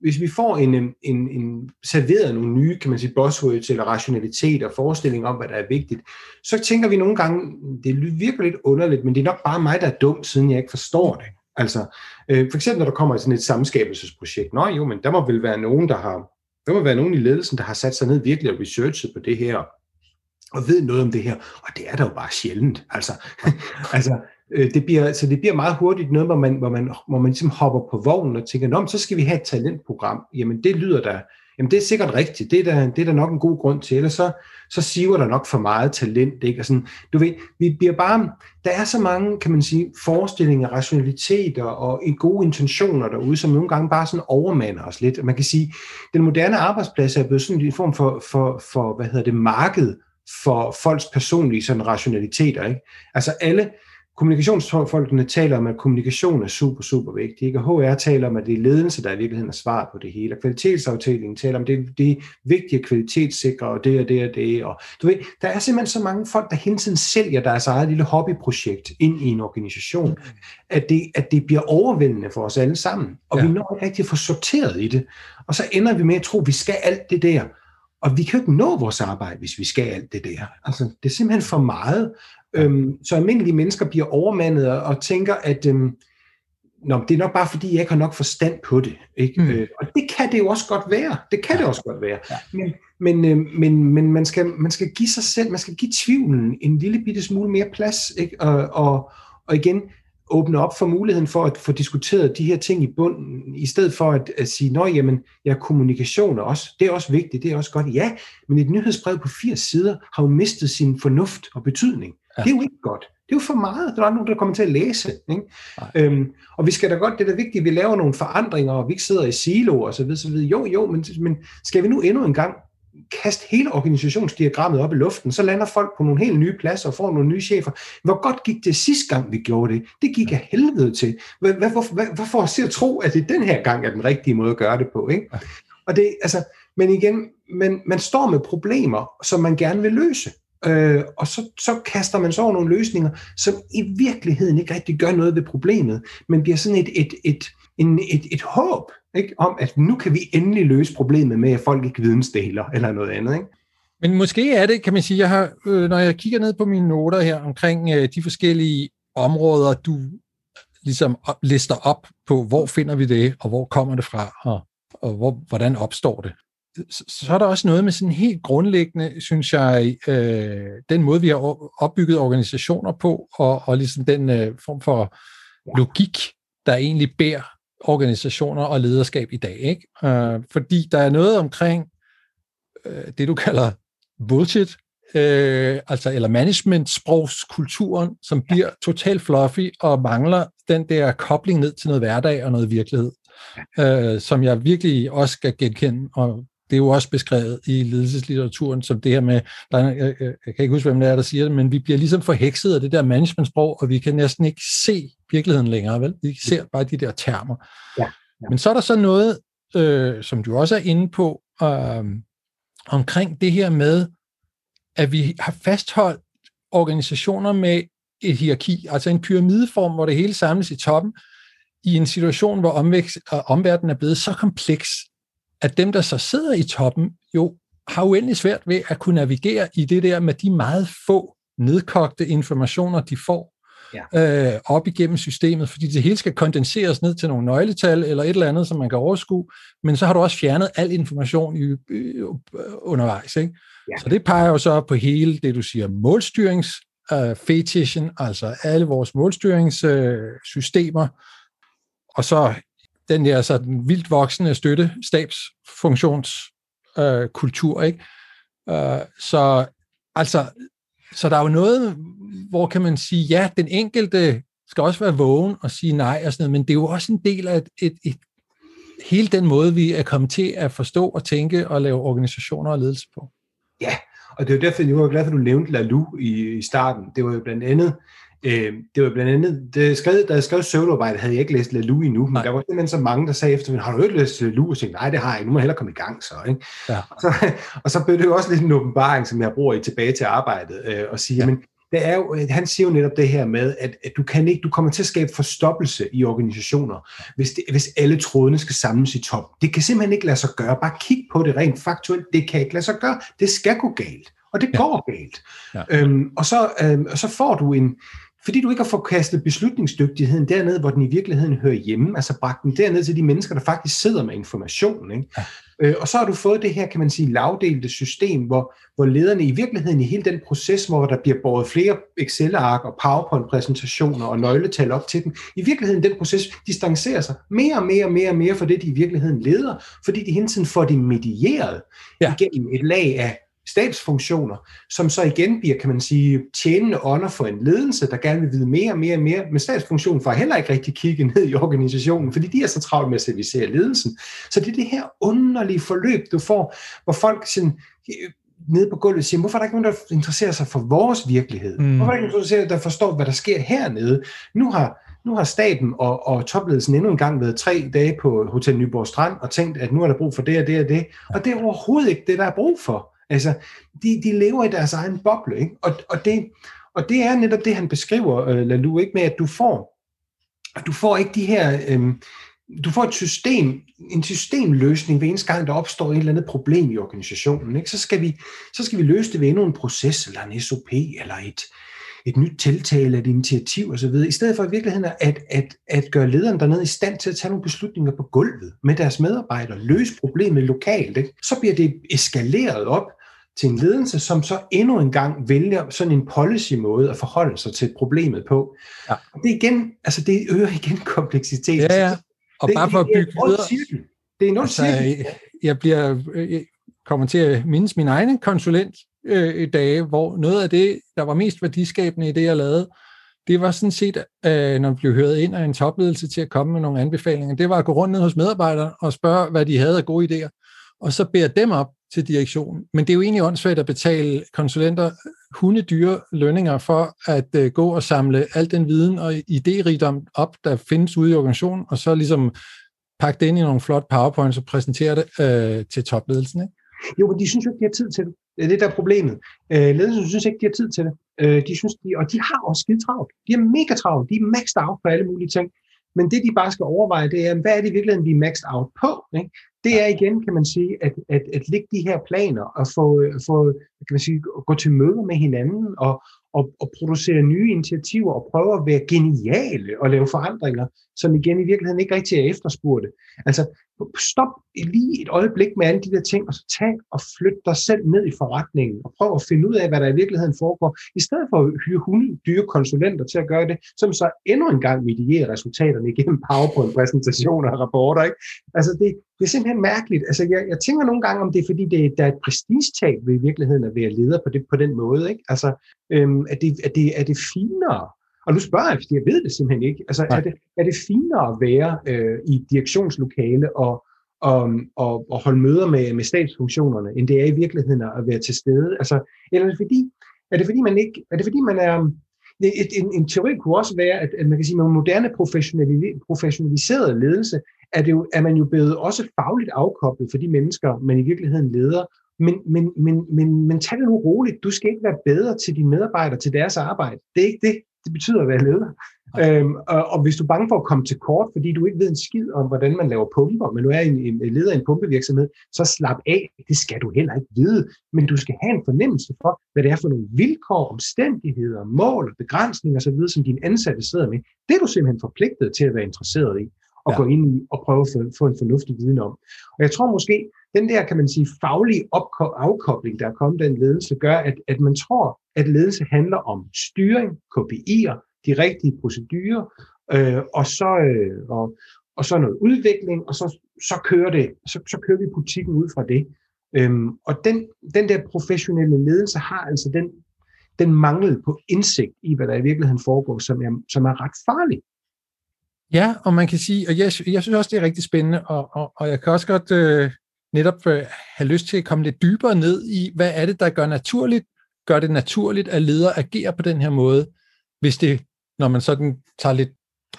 hvis vi får en serveret nogle nye, kan man sige, buzzwords eller rationalitet og forestilling om, hvad der er vigtigt, så tænker vi nogle gange, det virker lidt underligt, men det er nok bare mig, der er dum, siden jeg ikke forstår det. Altså, for eksempel når der kommer sådan et samskabelsesprojekt, men der må vel være nogen, der må være nogen i ledelsen, der har sat sig ned virkelig og researchet på det her, og ved noget om det her, og det er der jo bare sjældent. Altså, det bliver meget hurtigt noget, hvor man ligesom hopper på vognen og tænker, så skal vi have et talentprogram. Jamen, det lyder da, jamen det er sikkert rigtigt, det er der nok en god grund til, eller så siver der nok for meget talent, ikke? Og sådan, du ved, vi bliver bare, der er så mange, kan man sige, forestillinger, rationaliteter og gode intentioner derude, som nogle gange bare sådan overmander os lidt. Man kan sige, den moderne arbejdsplads er blevet sådan en form for marked for folks personlige sådan rationaliteter, ikke? Altså alle kommunikationsfolkene taler om, at kommunikation er super, super vigtig, ikke? Og HR taler om, at det er ledelse, der i virkeligheden er svaret på det hele. Og kvalitetsafdelingen taler om, at det er vigtigt at kvalitetssikre, og det og det og det. Og du ved, der er simpelthen så mange folk, der hele tiden sælger deres eget lille hobbyprojekt ind i en organisation, at det bliver overvældende for os alle sammen. Og vi når ikke rigtig at få sorteret i det. Og så ender vi med at tro, at vi skal alt det der. Og vi kan ikke nå vores arbejde, hvis vi skal alt det der. Altså, det er simpelthen for meget. Så almindelige mennesker bliver overmandet og tænker, at nå, det er nok bare fordi, jeg ikke har nok forstand på det. Ikke? Mm. Og det kan det jo også godt være. Det kan det også godt være. Ja. Men man skal give sig selv, man skal give tvivlen en lille bitte smule mere plads, ikke? Og igen åbne op for muligheden for at få diskuteret de her ting i bunden, i stedet for at sige, nå jamen, ja, kommunikation er også, det er også vigtigt, det er også godt. Ja, men et nyhedsbrev på 4 sider har jo mistet sin fornuft og betydning. Ja. Det er jo ikke godt. Det er jo for meget. Der er nogen, der kommer til at læse. Ikke? Og vi skal da godt, det er da vigtigt, at vi laver nogle forandringer, og vi ikke sidder i siloer og så videre, så videre. Jo, men skal vi nu endnu en gang kaste hele organisationsdiagrammet op i luften, så lander folk på nogle helt nye pladser og får nogle nye chefer. Hvor godt gik det sidste gang, vi gjorde det? Det gik af helvede til. Hvad får os til at tro, at det den her gang er den rigtige måde at gøre det på? Ikke? Og det, altså, men igen, man står med problemer, som man gerne vil løse. Og så kaster man så over nogle løsninger, som i virkeligheden ikke rigtig gør noget ved problemet, men bliver sådan et håb, ikke? Om, at nu kan vi endelig løse problemet med, at folk ikke vidensdeler eller noget andet. Ikke? Men måske er det, kan man sige, jeg har, når jeg kigger ned på mine noter her omkring de forskellige områder, du ligesom lister op på, hvor finder vi det, og hvor kommer det fra, og hvordan opstår det. Så er der også noget med sådan helt grundlæggende, synes jeg, den måde, vi har opbygget organisationer på, og ligesom den form for logik, der egentlig bærer organisationer og lederskab i dag. Ikke? Fordi der er noget omkring det, du kalder bullshit, altså, eller management-sprogskulturen, som bliver totalt fluffy og mangler den der kobling ned til noget hverdag og noget virkelighed, som jeg virkelig også skal genkende, og det er jo også beskrevet i ledelseslitteraturen, som det her med, jeg kan ikke huske, hvem det er, der siger det, men vi bliver ligesom forhekset af det der managementsprog, og vi kan næsten ikke se virkeligheden længere, vel? Vi ser bare de der termer. Ja, ja. Men så er der så noget, som du også er inde på, omkring det her med, at vi har fastholdt organisationer med et hierarki, altså en pyramideform, hvor det hele samles i toppen, i en situation, hvor omverdenen er blevet så kompleks, at dem, der så sidder i toppen, jo har uendelig svært ved at kunne navigere i det der med de meget få nedkogte informationer, de får op igennem systemet, fordi det hele skal kondenseres ned til nogle nøgletal eller et eller andet, som man kan overskue, men så har du også fjernet al information undervejs. Ikke? Ja. Så det peger jo så på hele det, du siger, målstyringsfetishen, altså alle vores målstyringssystemer, og så den der sådan vildt voksende støttestabsfunktionskultur, ikke? Så der er jo noget, hvor kan man sige, ja, den enkelte skal også være vågen og sige nej og sådan noget, men det er jo også en del af hele den måde, vi er kommet til at forstå og tænke og lave organisationer og ledelse på. Ja, og det er jo derfor, jeg var glad for, at du nævnte Laloux i starten. Det var jo blandt andet da jeg skrev søvnarbejde, havde jeg ikke læst Laloux endnu, men der var simpelthen så mange, der sagde efter, har du ikke læst Laloux? Og tænkte, nej, det har jeg ikke, nu må jeg hellere komme i gang så. Ikke? Ja. Og så blev det jo også lidt en åbenbaring, som jeg bruger i Tilbage til Arbejdet, og sige, men det er jo, han siger jo netop det her med, at du kommer til at skabe forstoppelse i organisationer, hvis alle trådene skal samles i top. Det kan simpelthen ikke lade sig gøre, bare kig på det rent faktuelt, det kan ikke lade sig gøre, det skal gå galt, og det går galt. Ja. Og så får du en, fordi du ikke har forkastet beslutningsdygtigheden dernede, hvor den i virkeligheden hører hjemme, altså bragt den dernede til de mennesker, der faktisk sidder med informationen. Ikke? Ja. Og så har du fået det her, kan man sige, lavdelte system, hvor lederne i virkeligheden i hele den proces, hvor der bliver båret flere Excel-ark og PowerPoint-præsentationer og nøgletal op til dem, i virkeligheden den proces distancerer sig mere og mere fra det, de i virkeligheden leder, fordi de hele tiden får det medieret igennem et lag af stabsfunktioner, som så igen bliver, kan man sige, tjenende ånder for en ledelse, der gerne vil vide mere, men stabsfunktionen får heller ikke rigtig kigge ned i organisationen, fordi de er så travlt med at servicere ledelsen. Så det er det her underlige forløb, du får, hvor folk sådan nede på gulvet siger, hvorfor er der ikke nogen, der interesserer sig for vores virkelighed? Hvorfor er der ikke nogen, der forstår, hvad der sker hernede? Nu har staten og topledelsen endnu en gang været 3 dage på Hotel Nyborg Strand og tænkt, at nu er der brug for det og det, og det er overhovedet ikke det, der er brug for. Altså, de lever i deres egen boble, ikke? Og det er netop det, han beskriver, Laloux, ikke? Med, at du får ikke de her, du får et system, en systemløsning ved eneste gang, der opstår et eller andet problem i organisationen, ikke? Så skal vi løse det ved endnu en proces, eller en SOP, eller et et nyt tiltag eller et initiativ osv., i stedet for i virkeligheden at gøre lederen dernede i stand til at tage nogle beslutninger på gulvet med deres medarbejdere, løse problemet lokalt, ikke? Så bliver det eskaleret op til en ledelse, som så endnu en gang vælger sådan en policy-måde at forholde sig til problemet på. Ja. Og det igen, altså det øger igen kompleksitet. Ja, ja. Og det, bare for at bygge videre. Det er noget cirkel. Jeg kommer til at mindes min egen konsulent i dage, hvor noget af det, der var mest værdiskabende i det, jeg lavede, det var sådan set, når vi blev hørt ind af en topledelse til at komme med nogle anbefalinger, det var at gå rundt ned hos medarbejdere og spørge, hvad de havde af gode idéer, og så bære dem op til direktionen. Men det er jo egentlig åndssvagt at betale konsulenter hundedyre lønninger for at gå og samle al den viden og idérigdom op, der findes ude i organisationen, og så ligesom pakke det ind i nogle flotte powerpoints og præsentere det til topledelsen, ikke? Jo, men de synes jo ikke, de har tid til det. Det er det, der er problemet. Ledelsen synes ikke, de har tid til det. De har også skide travlt. De er mega travlt. De er maxed out på alle mulige ting. Men det, de bare skal overveje, det er, hvad er det i virkeligheden, vi er maxed out på? Ikke? Det er igen, kan man sige, at lægge de her planer og gå til møder med hinanden og producere nye initiativer og prøve at være geniale og lave forandringer, som igen i virkeligheden ikke rigtig er efterspurgte. Altså, stop lige et øjeblik med alle de der ting, og så tag og flyt dig selv ned i forretningen, og prøv at finde ud af, hvad der i virkeligheden foregår, i stedet for at hyre dyre konsulenter til at gøre det, som så endnu en gang medierer resultaterne igennem PowerPoint-præsentationer og rapporter, ikke? Altså, det er simpelthen mærkeligt. Altså, jeg tænker nogle gange, om det er, fordi der er et prestigetab ved i virkeligheden at være leder på den måde, ikke? Altså, er det finere? Og nu spørger jeg, fordi jeg ved det simpelthen ikke. Altså, er det finere at være i et direktionslokale og holde møder med statsfunktionerne, end det er i virkeligheden at være til stede? Altså, eller er det fordi man er... En teori kunne også være, at man kan sige, at med moderne professionaliseret ledelse, er man jo blevet også fagligt afkoblet for de mennesker, man i virkeligheden leder. Men tag det nu roligt. Du skal ikke være bedre til dine medarbejdere, til deres arbejde. Det er ikke det. Det betyder at være leder. Okay. Og hvis du er bange for at komme til kort, fordi du ikke ved en skid om, hvordan man laver pumper, men du er en leder i en pumpevirksomhed, så slap af. Det skal du heller ikke vide. Men du skal have en fornemmelse for, hvad det er for nogle vilkår, omstændigheder, mål, begrænsninger osv., som dine ansatte sidder med. Det er du simpelthen forpligtet til at være interesseret i og gå ind i og prøve at få en fornuftig viden om. Og jeg tror måske, den der, kan man sige, faglige afkobling, der er kommet den ledelse, gør, at man tror, at ledelse handler om styring, KPI'er, de rigtige procedurer, og så noget udvikling, og så kører vi butikken ud fra det. Og den der professionelle ledelse har altså den mangel på indsigt i, hvad der i virkeligheden foregår, som er ret farlig. Ja, og man kan sige, og jeg synes også, det er rigtig spændende, og jeg kan også godt netop have lyst til at komme lidt dybere ned i, hvad er det, der gør det naturligt, at ledere agerer på den her måde, hvis det, når man sådan tager lidt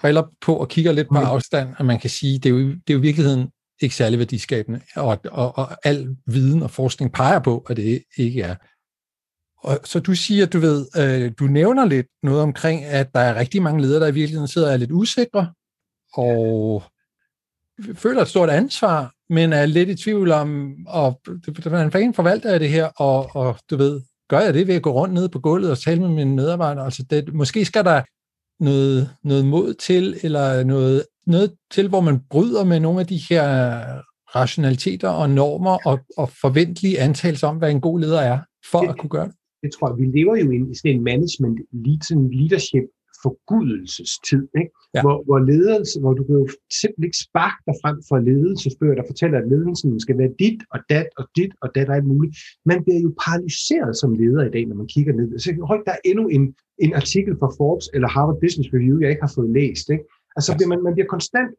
briller på og kigger lidt på afstand, at man kan sige, det er jo i virkeligheden ikke særlig værdiskabende, og al viden og forskning peger på, at det ikke er. Og så du siger, du nævner lidt noget omkring, at der er rigtig mange ledere, der i virkeligheden sidder og er lidt usikre, og føler et stort ansvar, men er lidt i tvivl om, hvordan fanden forvalter jeg det her, og gør jeg det ved at gå rundt nede på gulvet og tale med mine medarbejdere? Altså måske skal der noget mod til, eller noget til, hvor man bryder med nogle af de her rationaliteter og normer og forventelige antagelser om, hvad en god leder er, for at kunne gøre det. Det tror jeg, vi lever jo i sådan en management, leadership forgudelsestid, ikke? Ja. Hvor ledelse, hvor du kan jo simpelthen ikke sparke dig frem for ledelsesbøger, der fortæller, at ledelsen skal være dit og dat og alt muligt. Man bliver jo paralyseret som leder i dag, når man kigger ned. Så der er endnu en artikel fra Forbes eller Harvard Business Review, jeg ikke har fået læst, ikke? Altså man bliver konstant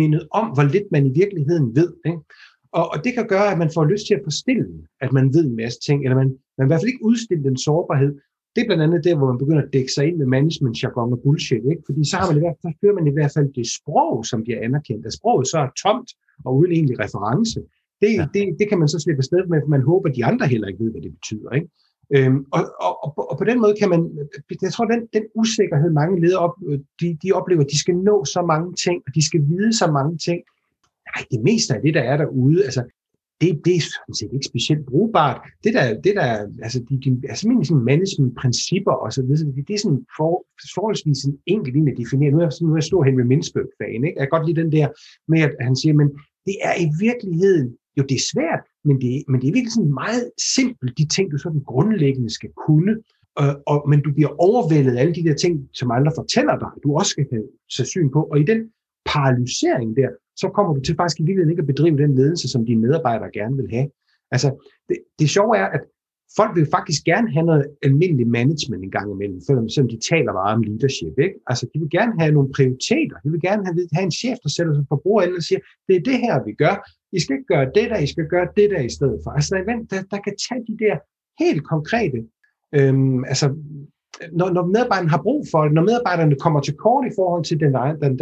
mindet om, hvor lidt man i virkeligheden ved, ikke? Og det kan gøre, at man får lyst til at forstille, at man ved en masse ting, eller man i hvert fald ikke udstiller den sårbarhed. Det er blandt andet der, hvor man begynder at dække sig ind med management-jargon og bullshit, ikke? Fordi så hører man i hvert fald det sprog, som bliver anerkendt. At sproget så er tomt og uden egentlig reference. Det kan man så slippe afsted med, for man håber, at de andre heller ikke ved, hvad det betyder, ikke? Og på den måde kan man, jeg tror, den usikkerhed, mange ledere de oplever, at de skal nå så mange ting, og de skal vide så mange ting. Nej, det meste af det, der er derude, altså det er sådan set ikke specielt brugbart. Det er sådan management-principper og så videre, det er sådan forholdsvis en enkelt en at definere. Nu er jeg stor hen med menneskefagen, ikke? Jeg kan godt lide den der med, at han siger, men det er i virkeligheden, jo det er svært, men det er virkelig sådan meget simpelt, de ting, du sådan grundlæggende skal kunne. Men du bliver overvældet af alle de der ting, som andre fortæller dig, du også skal have syn på. Og i den paralysering der, så kommer du til faktisk i virkeligheden ikke at bedrive den ledelse, som dine medarbejdere gerne vil have. Altså, det sjove er, at folk vil faktisk gerne have noget almindelig management en gang imellem, selvom de taler meget om leadership, ikke? Altså, de vil gerne have nogle prioriteter. De vil gerne have en chef, der sætter sig for bordenden og siger, det er det her, vi gør. I skal ikke gøre det der, I skal gøre det der i stedet for. Altså, der kan tage de der helt konkrete, når medarbejderne har brug for det, når medarbejderne kommer til kort i forhold til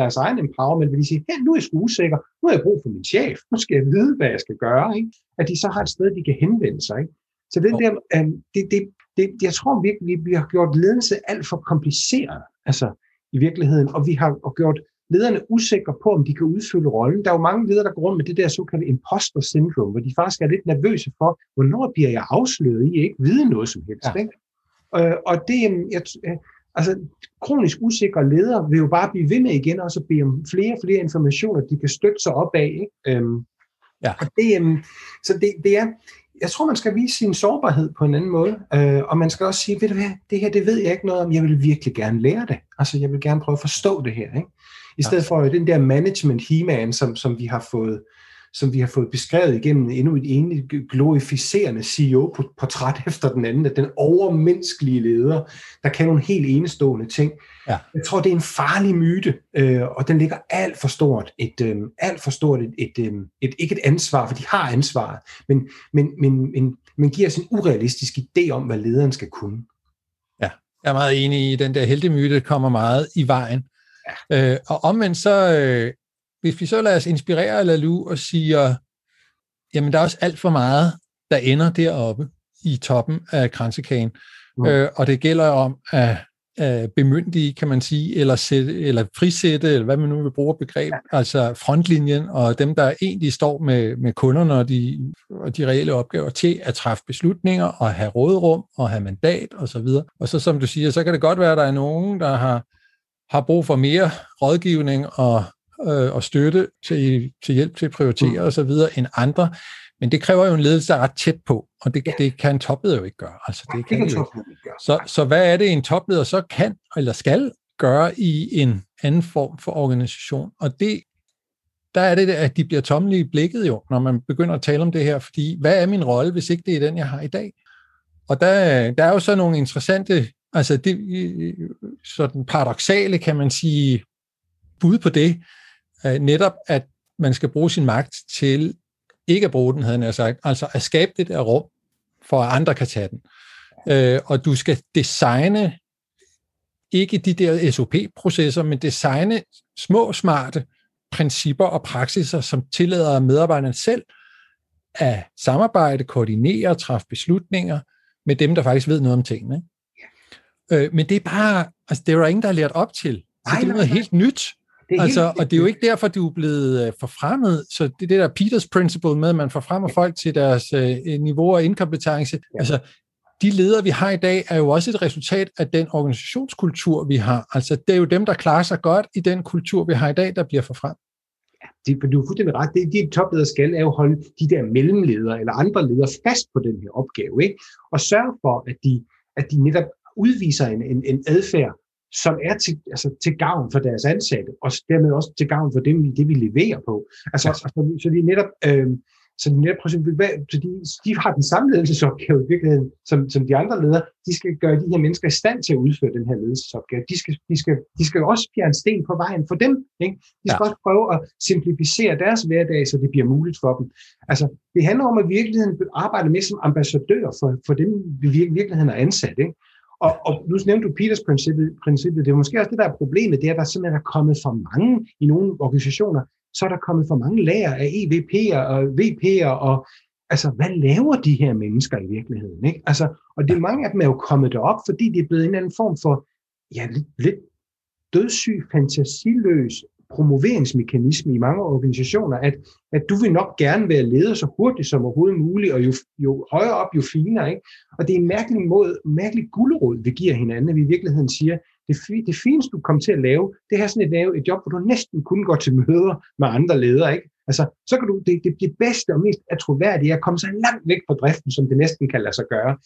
deres egen empowerment, vil de sige, hey, nu er jeg sgu usikker, nu har jeg brug for min chef, nu skal jeg vide, hvad jeg skal gøre, ikke? At de så har et sted, de kan henvende sig, ikke? Så den der, jeg tror virkelig, vi har gjort ledelse alt for kompliceret, altså i virkeligheden, og vi har gjort lederne usikre på, om de kan udfylde rollen. Der er jo mange ledere, der går rundt med det der såkaldte imposter syndrome, hvor de faktisk er lidt nervøse for, hvornår bliver jeg afsløret i at ikke vide noget som helst. Ja. Ikke? Og det, altså kronisk usikre ledere vil jo bare blive ved med igen, og så bede om flere og flere informationer, de kan støtte sig op af. Ikke? Og det er... Jeg tror, man skal vise sin sårbarhed på en anden måde, og man skal også sige, ved du hvad, det her, det ved jeg ikke noget om, jeg vil virkelig gerne lære det. Altså, jeg vil gerne prøve at forstå det her, ikke? I stedet for den der management-he-man, som vi har fået beskrevet igennem endnu et enligt glorificerende CEO-portræt efter den anden, at den overmenneskelige leder, der kan nogle helt enestående ting. Ja. Jeg tror, det er en farlig myte, og den ligger alt for stort et ikke et ansvar, for de har ansvaret, men man giver os en urealistisk idé om, hvad lederen skal kunne. Ja, jeg er meget enig i, den der heltemyte kommer meget i vejen. Ja. Og omvendt så... Hvis vi så lader os inspirere af Laloux og siger, jamen der er også alt for meget, der ender deroppe i toppen af kransekagen. Mm. Og det gælder om at bemyndige, kan man sige, eller frisætte, eller hvad man nu vil bruge begreb, altså frontlinjen og dem, der egentlig står med kunderne og de reelle opgaver til at træffe beslutninger og have råderum og have mandat osv. Og så som du siger, så kan det godt være, at der er nogen, der har brug for mere rådgivning og støtte til hjælp til at prioritere og så videre end andre, men det kræver jo en ledelse, der er ret tæt på, og det kan en topleder jo ikke gøre. Altså, det kan jo ikke gøre. Så hvad er det, en topleder så kan eller skal gøre i en anden form for organisation? Og der er det, at de bliver tomme i blikket jo, når man begynder at tale om det her, fordi hvad er min rolle, hvis ikke det er den, jeg har i dag? Og der er jo så nogle interessante, altså det, sådan paradoksale, kan man sige, bud på det, netop at man skal bruge sin magt til ikke at bruge den, havde jeg sagt, altså at skabe det der rum, for at andre kan tage den. Og du skal designe, ikke de der SOP-processer, men designe små, smarte principper og praksiser, som tillader medarbejderne selv at samarbejde, koordinere og træffe beslutninger med dem, der faktisk ved noget om tingene. Men det er bare, altså det er der ingen, der har lært op til. Så det er noget helt nyt. Og det er jo ikke derfor, du er blevet forfremmet. Så det er det der Peters principle med, at man forfremmer folk til deres niveau af inkompetence. Ja. Altså, de ledere, vi har i dag, er jo også et resultat af den organisationskultur, vi har. Altså, det er jo dem, der klarer sig godt i den kultur, vi har i dag, der bliver forfremmet. Ja, du er fuldstændig ret. Det topledere skal, er jo holde de der mellemledere eller andre ledere fast på den her opgave, ikke? Og sørge for, at de netop udviser en adfærd, som er til gavn for deres ansatte, og dermed også til gavn for dem, det vi leverer på. Altså, så de har den samme ledelsesopgave i virkeligheden, som de andre ledere. De skal gøre de her mennesker i stand til at udføre den her ledelsesopgave. De skal også fjerne sten på vejen for dem, ikke? De skal også prøve at simplificere deres hverdag, så det bliver muligt for dem. Altså, det handler om, at vi i virkeligheden arbejder med som ambassadører for dem, vi i virkeligheden er ansat, ikke? Og nu nævnte du Peters princippet, det er måske også det, der er problemet, det er, at der simpelthen er kommet for mange i nogle organisationer, så er der kommet for mange lager af EVP'er og VP'er, og altså, hvad laver de her mennesker i virkeligheden, ikke? Altså, og det er mange af dem er jo kommet derop, fordi det er blevet en eller anden form for, lidt dødssyg, fantasiløs, promoveringsmekanisme i mange organisationer, at du vil nok gerne være leder så hurtigt som overhovedet muligt, og jo højere op, jo finere. Ikke? Og det er en mærkelig gulerod, vi giver hinanden, at vi i virkeligheden siger, det fineste, du kommer til at lave, det er sådan et job, hvor du næsten kun går til møder med andre ledere. Ikke? Altså, så kan du, det bedste og mest attråværdige er at komme så langt væk fra driften, som det næsten kan lade sig gøre.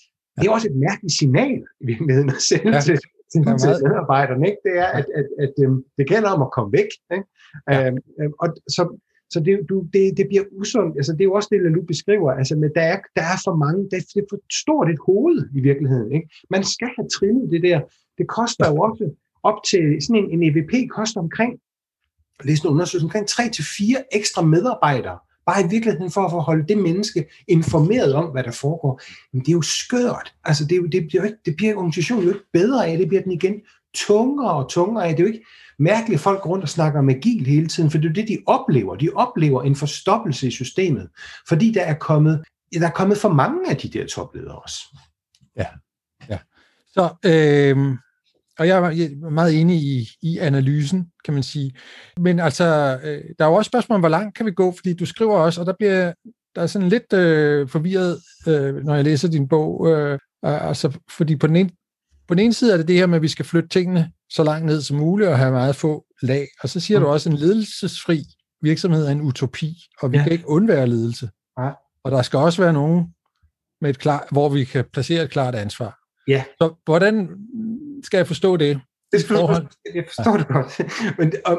Det er også et mærkeligt signal i virkeligheden at sende til medarbejderne, ikke? Det er, at det gælder om at komme væk. Ikke? Ja. Og så det bliver usundt. Altså, det er jo også det, Laloux beskriver. Altså, men der er for mange, det er for stort et hoved i virkeligheden. Ikke? Man skal have trimmet det der. Det koster jo også op til sådan en EVP koster omkring, læs en undersøgelse, omkring 3-4 ekstra medarbejdere. Bare i virkeligheden for at holde det menneske informeret om, hvad der foregår. Men det er jo skørt. Altså, det bliver organisationen jo ikke bedre af. Det bliver den igen tungere og tungere af. Det er jo ikke mærkeligt, at folk går rundt og snakker om agil hele tiden, for det er det, de oplever. De oplever en forstoppelse i systemet, fordi der er kommet for mange af de der topledere også. Ja. Så, og jeg er meget enig i analysen, kan man sige. Men altså, der er jo også spørgsmål om, hvor langt kan vi gå? Fordi du skriver også, og der er sådan lidt forvirret, når jeg læser din bog. Altså, fordi på den ene side er det her med, at vi skal flytte tingene så langt ned som muligt og have meget få lag. Og så siger du også, at en ledelsesfri virksomhed er en utopi, og vi kan ikke undvære ledelse. Ja. Og der skal også være nogen, med hvor vi kan placere et klart ansvar. Ja. Så hvordan skal jeg forstå det? Jeg forstår det godt.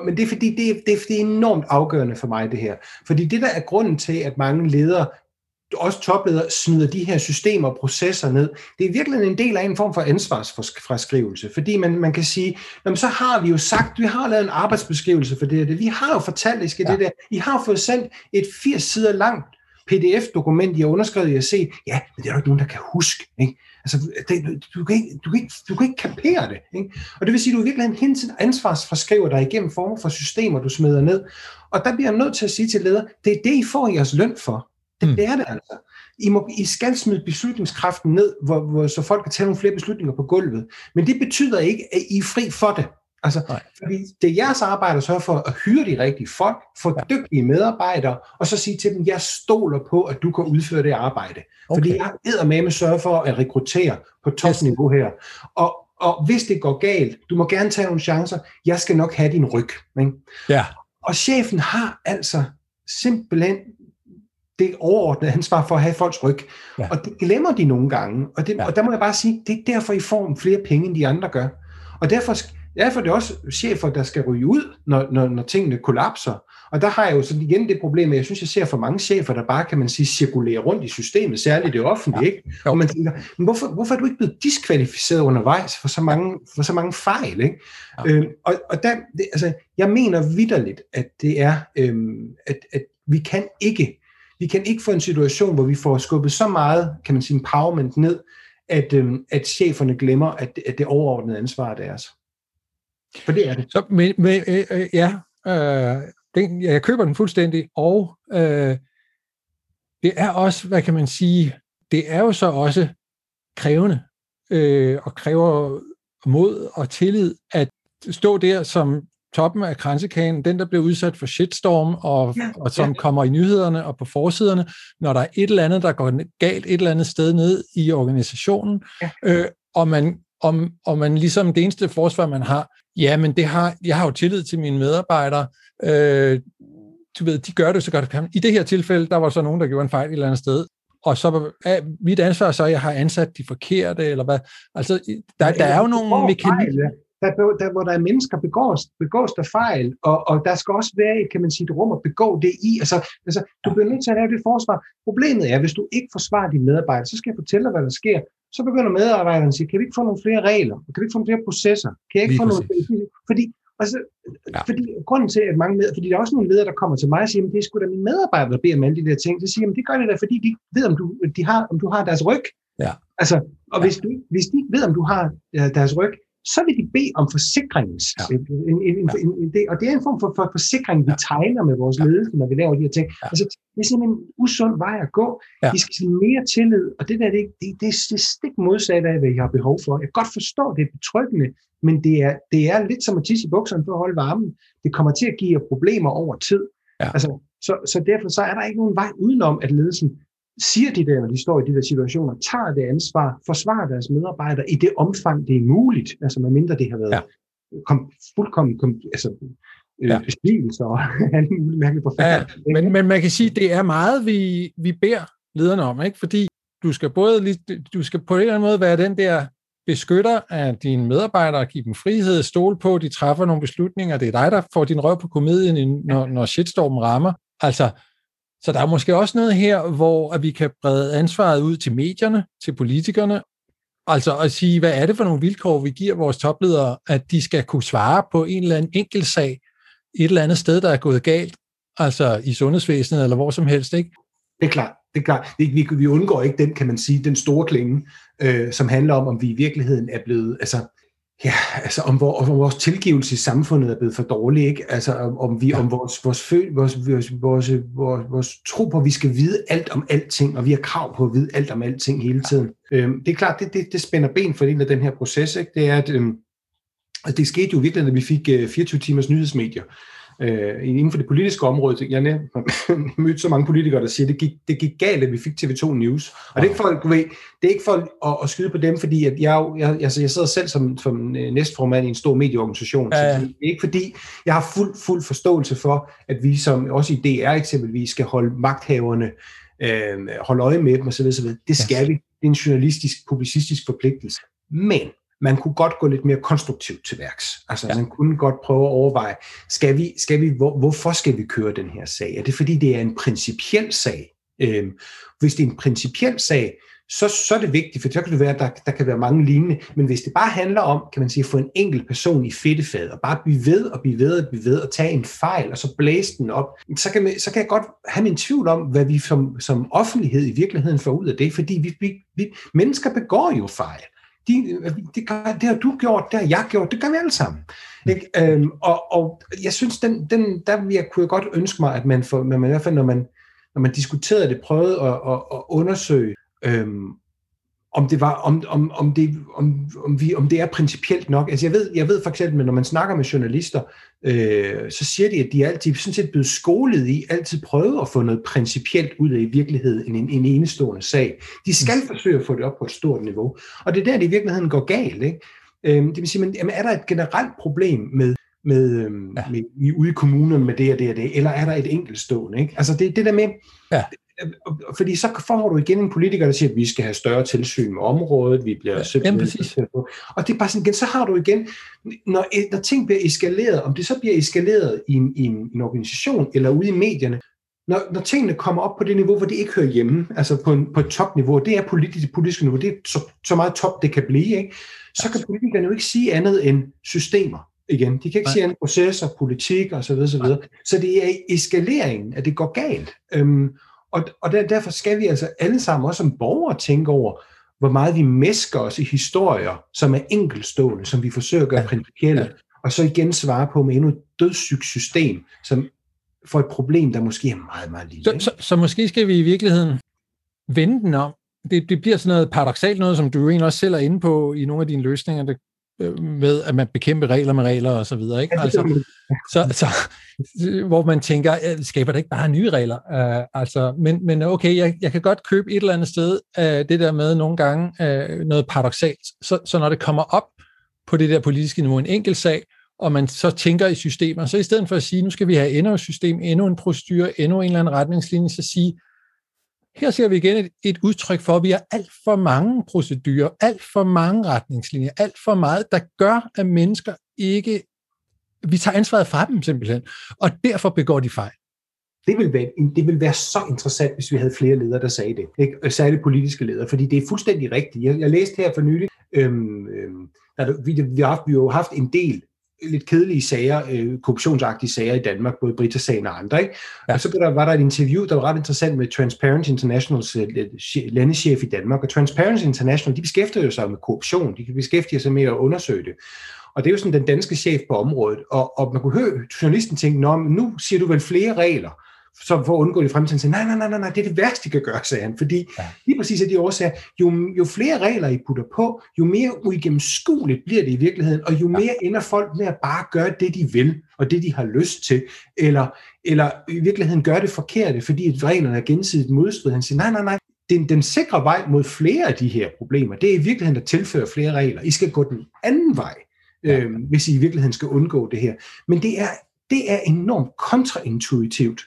Men det er fordi, det er enormt afgørende for mig, det her. Fordi det, der er grunden til, at mange ledere, også topledere, smider de her systemer og processer ned, det er virkelig en del af en form for ansvarsfraskrivelse. Fordi man kan sige, så har vi jo sagt, vi har lavet en arbejdsbeskrivelse for det her. Vi har jo fortalt, det der. I har fået sendt et 80 sider langt PDF-dokument, I har underskrevet, I har set. Ja, men det er jo ikke nogen, der kan huske, ikke? Altså, du kan ikke kapere det. Ikke? Og det vil sige, at du virkelig hele tiden ansvarsforskriver dig igennem former for systemer, du smider ned. Og der bliver jeg nødt til at sige til leder, det er det, I får jeres løn for. Det er det altså. I skal smide beslutningskraften ned, så folk kan tage nogle flere beslutninger på gulvet. Men det betyder ikke, at I er fri for det. Altså, fordi det er jeres arbejde at sørge for at hyre de rigtige folk, få dygtige medarbejdere, og så sige til dem, jeg stoler på, at du kan udføre det arbejde. Okay. Fordi jeg eddermame sørge for at rekruttere på topniveau her. Og hvis det går galt, du må gerne tage nogle chancer, jeg skal nok have din ryg. Ikke? Ja. Og chefen har altså simpelthen det overordnede ansvar for at have folks ryg. Ja. Og det glemmer de nogle gange. Og der må jeg bare sige, det er derfor, I får flere penge, end de andre gør. Og derfor er det også chefer, der skal ryge ud, når tingene kollapser. Og der har jeg jo sådan igen det problem, at jeg synes, jeg ser for mange chefer, der bare, kan man sige, cirkulerer rundt i systemet, særligt det offentlige. Ikke? Og man tænker, men hvorfor er du ikke blevet diskvalificeret undervejs for så mange fejl? Ikke? Ja. Og der, altså, jeg mener vitterligt, at det er, at vi kan ikke få en situation, hvor vi får skubbet så meget, kan man sige, empowerment ned, at cheferne glemmer, at det overordnede ansvar er deres. For det er det. Så, jeg køber den fuldstændig, og det er også, hvad kan man sige, det er jo så også krævende, og kræver mod og tillid, at stå der som toppen af kransekagen, den der bliver udsat for shitstorm, og som kommer i nyhederne og på forsiderne, når der er et eller andet, der går galt et eller andet sted ned i organisationen, og man ligesom det eneste forsvar, man har, jeg har jo tillid til mine medarbejdere, du ved, de gør det så godt, de kan. I det her tilfælde, der var så nogen, der gjorde en fejl et eller andet sted, og så mit ansvar så, jeg har ansat de forkerte, eller hvad, altså, der er jo nogle mekanismer. Der, hvor der er mennesker, begås der fejl, og der skal også være, kan man sige, et rum at begå det i. Altså, du bliver nødt til at lave det forsvar. Problemet er, hvis du ikke forsvarer dine medarbejdere, så skal jeg fortælle dig, hvad der sker. Så begynder medarbejderne at sige, kan vi ikke få nogle flere regler? Kan vi ikke få nogle flere processer? Kan jeg ikke få nogle flere? Fordi grunden til, at mange medarbejder, fordi der er også nogle ledere, der kommer til mig og siger, det er sgu da mine medarbejdere, der beder om alle de der ting. Så siger jeg, det gør det da, fordi de ikke ved, om du har deres ryg. Ja. Altså, og hvis de ikke ved, om du har deres ryg, så vil de bede om forsikrings. Ja. Og det er en form for forsikring, vi tegner med vores ledelse, når vi laver de her ting. Ja. Altså, det er simpelthen en usund vej at gå. Ja. Vi skal have mere tillid, og det der, det er stik modsat af, hvad jeg har behov for. Jeg kan godt forstå, det er betryggende, men det er lidt som at tisse i bukserne for at holde varmen. Det kommer til at give jer problemer over tid. Ja. Altså, så derfor så er der ikke nogen vej udenom, at ledelsen siger de der, når de står i de der situationer, tager det ansvar, forsvarer deres medarbejdere i det omfang, det er muligt, altså medmindre det har været beskrivelser og alt muligt mærkeligt på færdigt. Men man kan sige, at det er meget, vi beder lederne om, ikke? Fordi du skal på en eller anden måde være den der beskytter af dine medarbejdere, give dem frihed, stole på, de træffer nogle beslutninger, det er dig, der får din røv på komedien, når shitstormen rammer. Altså, så der er måske også noget her, hvor vi kan brede ansvaret ud til medierne, til politikerne, altså at sige, hvad er det for nogle vilkår, vi giver vores topledere, at de skal kunne svare på en eller anden enkelt sag, et eller andet sted, der er gået galt, altså i sundhedsvæsenet eller hvor som helst, ikke? Det er klart. Vi undgår ikke den, kan man sige, den store klinge, som handler om vi i virkeligheden er blevet, om vores tilgivelse i samfundet er blevet for dårlig, ikke? Altså om vores tro på, at vi skal vide alt om alting, og vi har krav på at vide alt om alting hele tiden. Det er klart, det spænder ben for en af den her proces, ikke? Det er, at det skete jo virkelig, at vi fik 24 timers nyhedsmedier. Inden for det politiske område, jeg mødte så mange politikere, der siger, at det gik galt, at vi fik TV2 News. Og det er ikke for at skyde på dem, fordi at jeg sidder selv som næstformand i en stor medieorganisation. Så det er ikke fordi, jeg har fuld forståelse for, at vi som også i DR eksempelvis skal holde magthaverne, holde øje med dem osv. Det skal vi. Det er en journalistisk, publicistisk forpligtelse. Men man kunne godt gå lidt mere konstruktivt til værks. Altså, man kunne godt prøve at overveje, hvorfor skal vi køre den her sag? Er det, fordi det er en principiel sag? Hvis det er en principiel sag, så er det vigtigt, for så kan det være, at der kan være mange lignende. Men hvis det bare handler om, kan man sige, at få en enkelt person i fedtefadet, og bare blive ved og tage en fejl, og så blæse den op, så kan jeg godt have min tvivl om, hvad vi som offentlighed i virkeligheden får ud af det, fordi vi mennesker begår jo fejl. Det har du gjort, det har jeg gjort, det gør vi alle sammen. Og jeg synes, kunne jeg godt ønske mig, at man i hvert fald, når man diskuterede det, prøvede at undersøge, om det er principielt nok. Altså jeg ved for eksempel, når man snakker med journalister, så siger de, at de altid sådan set blevet skolet i altid prøve at få noget principielt ud af i virkeligheden en enestående sag. De skal forsøge at få det op på et stort niveau, og det er der, det i virkeligheden går galt, ikke? Det vil sige, men er der et generelt problem med ude i kommunerne med det, eller er der et enkeltstående, ikke? Altså det der med fordi så får du igen en politiker, der siger, at vi skal have større tilsyn med området, vi bliver simpelthen. Og det er bare sådan igen, så har du igen, når ting bliver eskaleret, om det så bliver eskaleret i en organisation eller ude i medierne, når tingene kommer op på det niveau, hvor det ikke hører hjemme, altså på et topniveau, det er politisk niveau, det er så meget top, det kan blive, ikke? Så kan politikerne jo ikke sige andet end systemer. Igen, de kan ikke sige processer, politik og så videre, så videre. Så det er eskaleringen, at det går galt. Og derfor skal vi altså alle sammen, også som borgere, tænke over, hvor meget vi mæsker os i historier, som er enkeltstående, som vi forsøger at gøre principielle, og så igen svare på med endnu et dødssygt system, som får et problem, der måske er meget, meget lille. Så måske skal vi i virkeligheden vende den om. Det bliver sådan noget paradoksalt noget, som du egentlig også selv er inde på i nogle af dine løsninger, det med, at man bekæmper regler med regler og så videre, ikke? Altså, hvor man tænker, skaber det ikke bare nye regler? Men okay, jeg kan godt købe et eller andet sted det der med nogle gange noget paradoksalt. Så når det kommer op på det der politiske niveau, en enkelt sag, og man så tænker i systemer, så i stedet for at sige, nu skal vi have endnu et system, endnu en procedure, endnu en eller anden retningslinje, så sige, her ser vi igen et udtryk for, at vi har alt for mange procedurer, alt for mange retningslinjer, alt for meget, der gør, at mennesker ikke... Vi tager ansvaret fra dem simpelthen, og derfor begår de fejl. Det ville være så interessant, hvis vi havde flere ledere, der sagde det. Ikke? Særligt politiske ledere, fordi det er fuldstændig rigtigt. Jeg læste her for nylig, vi har haft en del lidt kedelige sager, korruptionsagtige sager i Danmark, både Brita-sagen og andre, ikke? Ja. Og så var der et interview, der var ret interessant med Transparency Internationals landeschef i Danmark, og Transparency International, de beskæftiger sig med korruption, de beskæftiger sig med at undersøge det. Og det er jo sådan den danske chef på området, og man kunne høre journalisten tænke, nå, nu siger du vel flere regler, så for at undgå det i fremtiden, siger, nej, det er det værste, de kan gøre, sagde han, fordi lige præcis af de årsager, jo flere regler I putter på, jo mere uigennemskueligt bliver det i virkeligheden, og jo mere ender folk med at bare gøre det, de vil, og det, de har lyst til, eller i virkeligheden gør det forkerte, fordi reglerne er gensidigt modstrid. Han siger, nej, den sikre vej mod flere af de her problemer, det er i virkeligheden at tilføre flere regler. I skal gå den anden vej, hvis I i virkeligheden skal undgå det her. Men det er enormt kontraintuitivt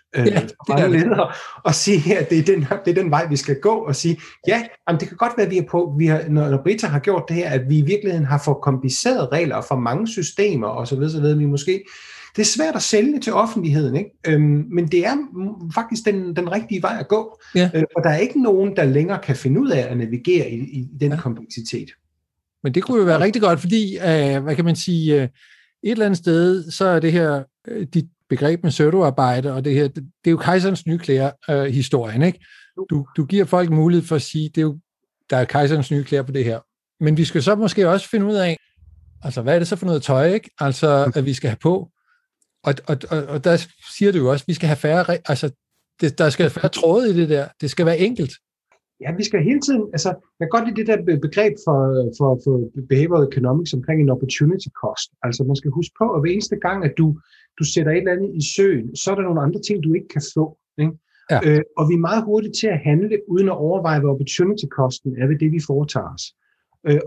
for mange ledere at sige, at det er den vej, vi skal gå, og sige, ja, jamen, det kan godt være, at vi er på, når Brita har gjort det her, at vi i virkeligheden har for komplicerede regler og for mange systemer osv., så vi måske. Det er svært at sælge til offentligheden, ikke? Men det er faktisk den rigtige vej at gå, og der er ikke nogen, der længere kan finde ud af at navigere i den kompleksitet. Men det kunne jo være rigtig godt, fordi, hvad kan man sige, et eller andet sted, så er det her dit begreb med pseudoarbejde, og det her, det er jo kejserens nye klæder historien, ikke? Du giver folk mulighed for at sige, det er jo, der er kejserens nye klæder på det her. Men vi skal så måske også finde ud af, altså hvad er det så for noget tøj, ikke? Altså at vi skal have på. Og der siger du jo også, vi skal have færre, altså der skal færre tråde i det der. Det skal være enkelt. Ja, vi skal hele tiden, altså jeg kan godt lide det der begreb for behavioral economics omkring en opportunity cost. Altså man skal huske på, at hver eneste gang, at du sætter et eller andet i søen, så er der nogle andre ting, du ikke kan få. Ikke? Ja. Og vi er meget hurtigt til at handle, uden at overveje, hvad opportunity kosten er ved det, vi foretager os.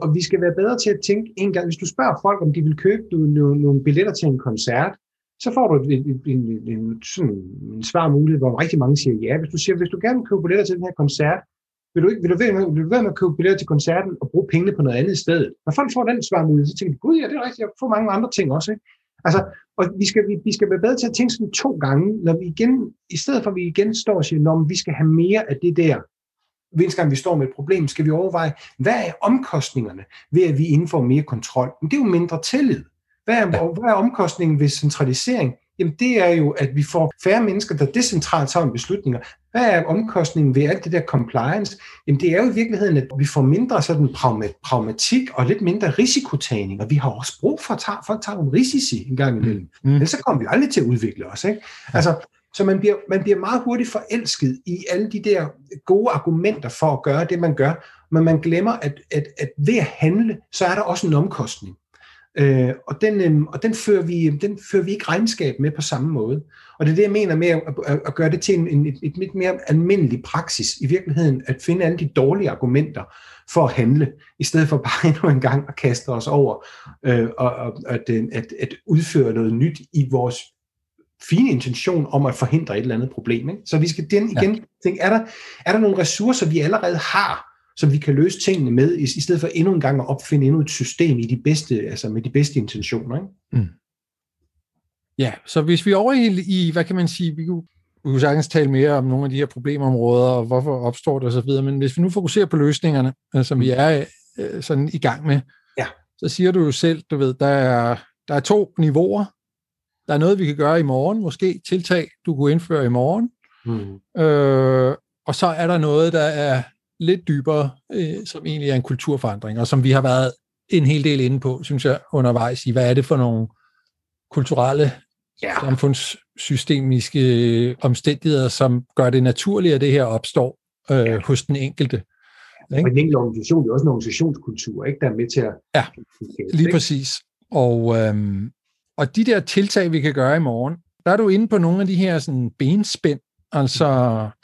Og vi skal være bedre til at tænke en gang, hvis du spørger folk, om de vil købe nogle billetter til en koncert, så får du en svar mulighed, hvor rigtig mange siger ja. Hvis du siger, hvis du gerne vil købe billetter til den her koncert, vil du være med at købe billetter til koncerten og bruge pengene på noget andet i stedet? Når folk får den svarmulighed, så tænker de, gud ja, det er rigtigt, jeg får mange andre ting også. Ikke? Altså, og vi skal være bedre til at tænke sådan 2 gange, når vi igen, i stedet for at vi igen står og siger, nå, men vi skal have mere af det der. Hver gang vi står med et problem, skal vi overveje, hvad er omkostningerne ved, at vi indfører mere kontrol? Men det er jo mindre tillid. Hvad er omkostningen ved centralisering? Jamen det er jo, at vi får færre mennesker, der decentralt tager beslutninger. Hvad er omkostningen ved alt det der compliance? Jamen det er jo i virkeligheden, at vi får mindre sådan pragmatik og lidt mindre risikotagning, og vi har også brug for, at folk tager nogle risici en gang imellem. Ellers så kommer vi aldrig til at udvikle os, ikke? Altså, så man bliver meget hurtigt forelsket i alle de der gode argumenter for at gøre det, man gør, men man glemmer, at ved at handle, så er der også en omkostning. Og den fører vi ikke regnskab med på samme måde. Og det er det, jeg mener med at gøre det til et lidt mere almindelig praksis, i virkeligheden at finde alle de dårlige argumenter for at handle, i stedet for bare endnu en gang at kaste os over og at udføre noget nyt i vores fine intention om at forhindre et eller andet problem. Ikke? Så vi skal igen tænke, er der nogle ressourcer, vi allerede har, som vi kan løse tingene med, i stedet for endnu en gang at opfinde endnu et system i de bedste, altså med de bedste intentioner. Ikke? Mm. Ja, så hvis vi over i, hvad kan man sige, vi kunne sagtens tale mere om nogle af de her problemområder, og hvorfor opstår det og så videre, men hvis vi nu fokuserer på løsningerne, som altså, vi er sådan i gang med, så siger du jo selv, du ved, der er 2 niveauer. Der er noget, vi kan gøre i morgen, måske tiltag, du kunne indføre i morgen. Og så er der noget, der er lidt dybere, som egentlig er en kulturforandring, og som vi har været en hel del inde på, synes jeg, undervejs i, hvad er det for nogle kulturelle, samfundssystemiske omstændigheder, som gør det naturligt, at det her opstår hos den enkelte. Ja. Og den enkelte organisation, det er også en organisationskultur, ikke, der er med til at... Ja, lige præcis. Og de der tiltag, vi kan gøre i morgen, der er du inde på nogle af de her sådan, benspænd, altså,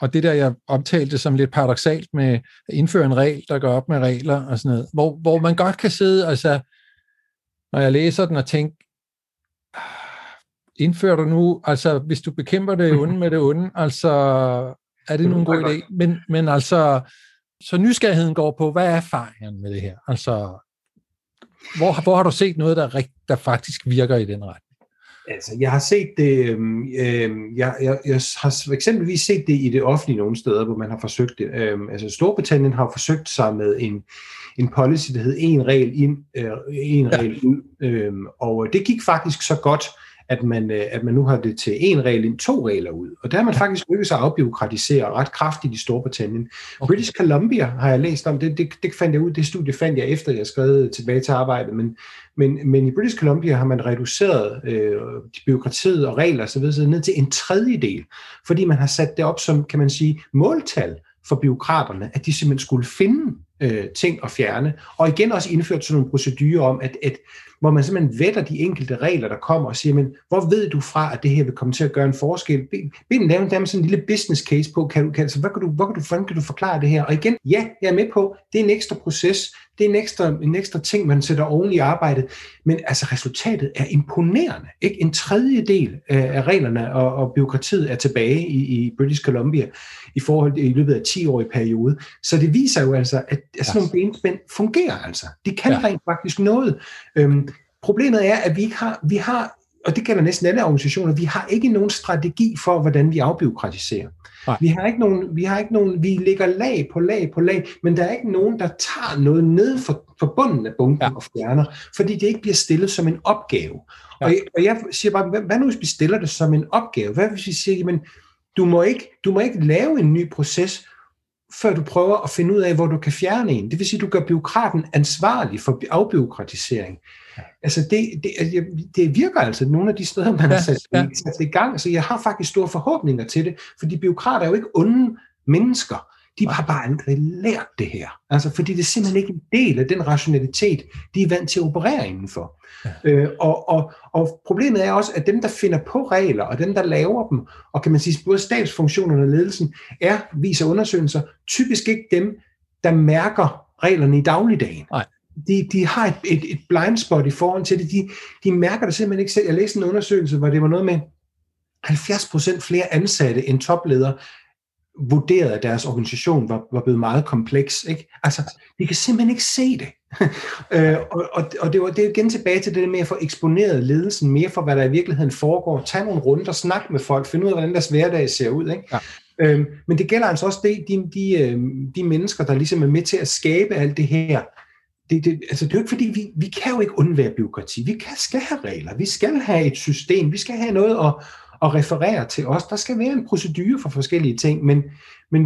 og det der, jeg omtalte som lidt paradoksalt med at indføre en regel, der går op med regler og sådan noget, hvor man godt kan sidde, altså, når jeg læser den og tænke, indfører du nu, altså, hvis du bekæmper det onde med det onde, altså, er det nu en god idé? Men altså, så nysgerrigheden går på, hvad er erfaringen med det her? Altså, hvor har du set noget, der faktisk virker i den retning? Altså, jeg har set det, jeg har eksempelvis set det i det offentlige nogle steder, hvor man har forsøgt det. Altså, Storbritannien har forsøgt sig med en policy, der hed en regel ind, en regel ud. Og det gik faktisk så godt, at man nu har det til en regel ind, to regler ud. Og der har man faktisk lykkedes at afbureaukratisere ret kraftigt i Storbritannien. Okay. British Columbia har jeg læst om, det fandt jeg ud, det studie fandt jeg efter, jeg skrev Tilbage til Arbejdet, men i British Columbia har man reduceret byråkratiet og regler så videre ned til en tredjedel, fordi man har sat det op som, kan man sige, måltal for byråkraterne, at de simpelthen skulle finde ting at fjerne, og igen også indført sådan nogle procedurer om, at hvor man simpelthen vætter de enkelte regler, der kommer og siger, men hvor ved du fra, at det her vil komme til at gøre en forskel? Lave sådan en lille business case på, hvordan kan du forklare det her? Og igen, ja, jeg er med på, det er en ekstra proces, det er en ekstra ting, man sætter oven i arbejdet, men altså resultatet er imponerende, ikke? En tredjedel af reglerne og byråkratiet er tilbage i British Columbia i løbet af 10-årig periode, så det viser jo altså, at sådan nogle benspænd fungerer altså. De kan rent faktisk noget. Problemet er, at vi har, og det gælder næsten alle organisationer, vi har ikke nogen strategi for, hvordan vi afbureaukratiserer. Vi ligger lag på lag på lag, men der er ikke nogen, der tager noget ned fra bunden af bunken og fjerner, fordi det ikke bliver stillet som en opgave. Ja. Og jeg siger bare, hvad nu hvis vi stiller det som en opgave? Hvad hvis vi siger, jamen, du må ikke lave en ny proces, før du prøver at finde ud af, hvor du kan fjerne en. Det vil sige, at du gør bureaukraten ansvarlig for afbureaukratisering. Altså, det virker altså nogle af de steder, man har sat i gang. Så jeg har faktisk store forhåbninger til det, fordi bureaukrater er jo ikke onde mennesker. De har bare aldrig lært det her. Altså, fordi det er simpelthen ikke en del af den rationalitet, de er vant til at operere indenfor. Og problemet er også, at dem, der finder på regler, og dem, der laver dem, og kan man sige, både statsfunktionerne og ledelsen, viser undersøgelser, typisk ikke dem, der mærker reglerne i dagligdagen. Nej. De har et blindspot i forhold til det. De mærker det simpelthen ikke selv. Jeg læste en undersøgelse, hvor det var noget med 70% flere ansatte end topledere, vurderede, at deres organisation var blevet meget kompleks, ikke? Altså, de kan simpelthen ikke se det. Det er igen tilbage til det med at få eksponeret ledelsen mere for, hvad der i virkeligheden foregår. Tag nogle runder, snak med folk, finde ud af, hvordan deres hverdag ser ud, ikke? Ja. Men det gælder altså også de mennesker, der ligesom er med til at skabe alt det her. Det er jo ikke fordi, vi kan jo ikke undvære bureaukrati. Vi skal have regler, vi skal have et system, vi skal have noget at referere til os. Der skal være en procedure for forskellige ting, men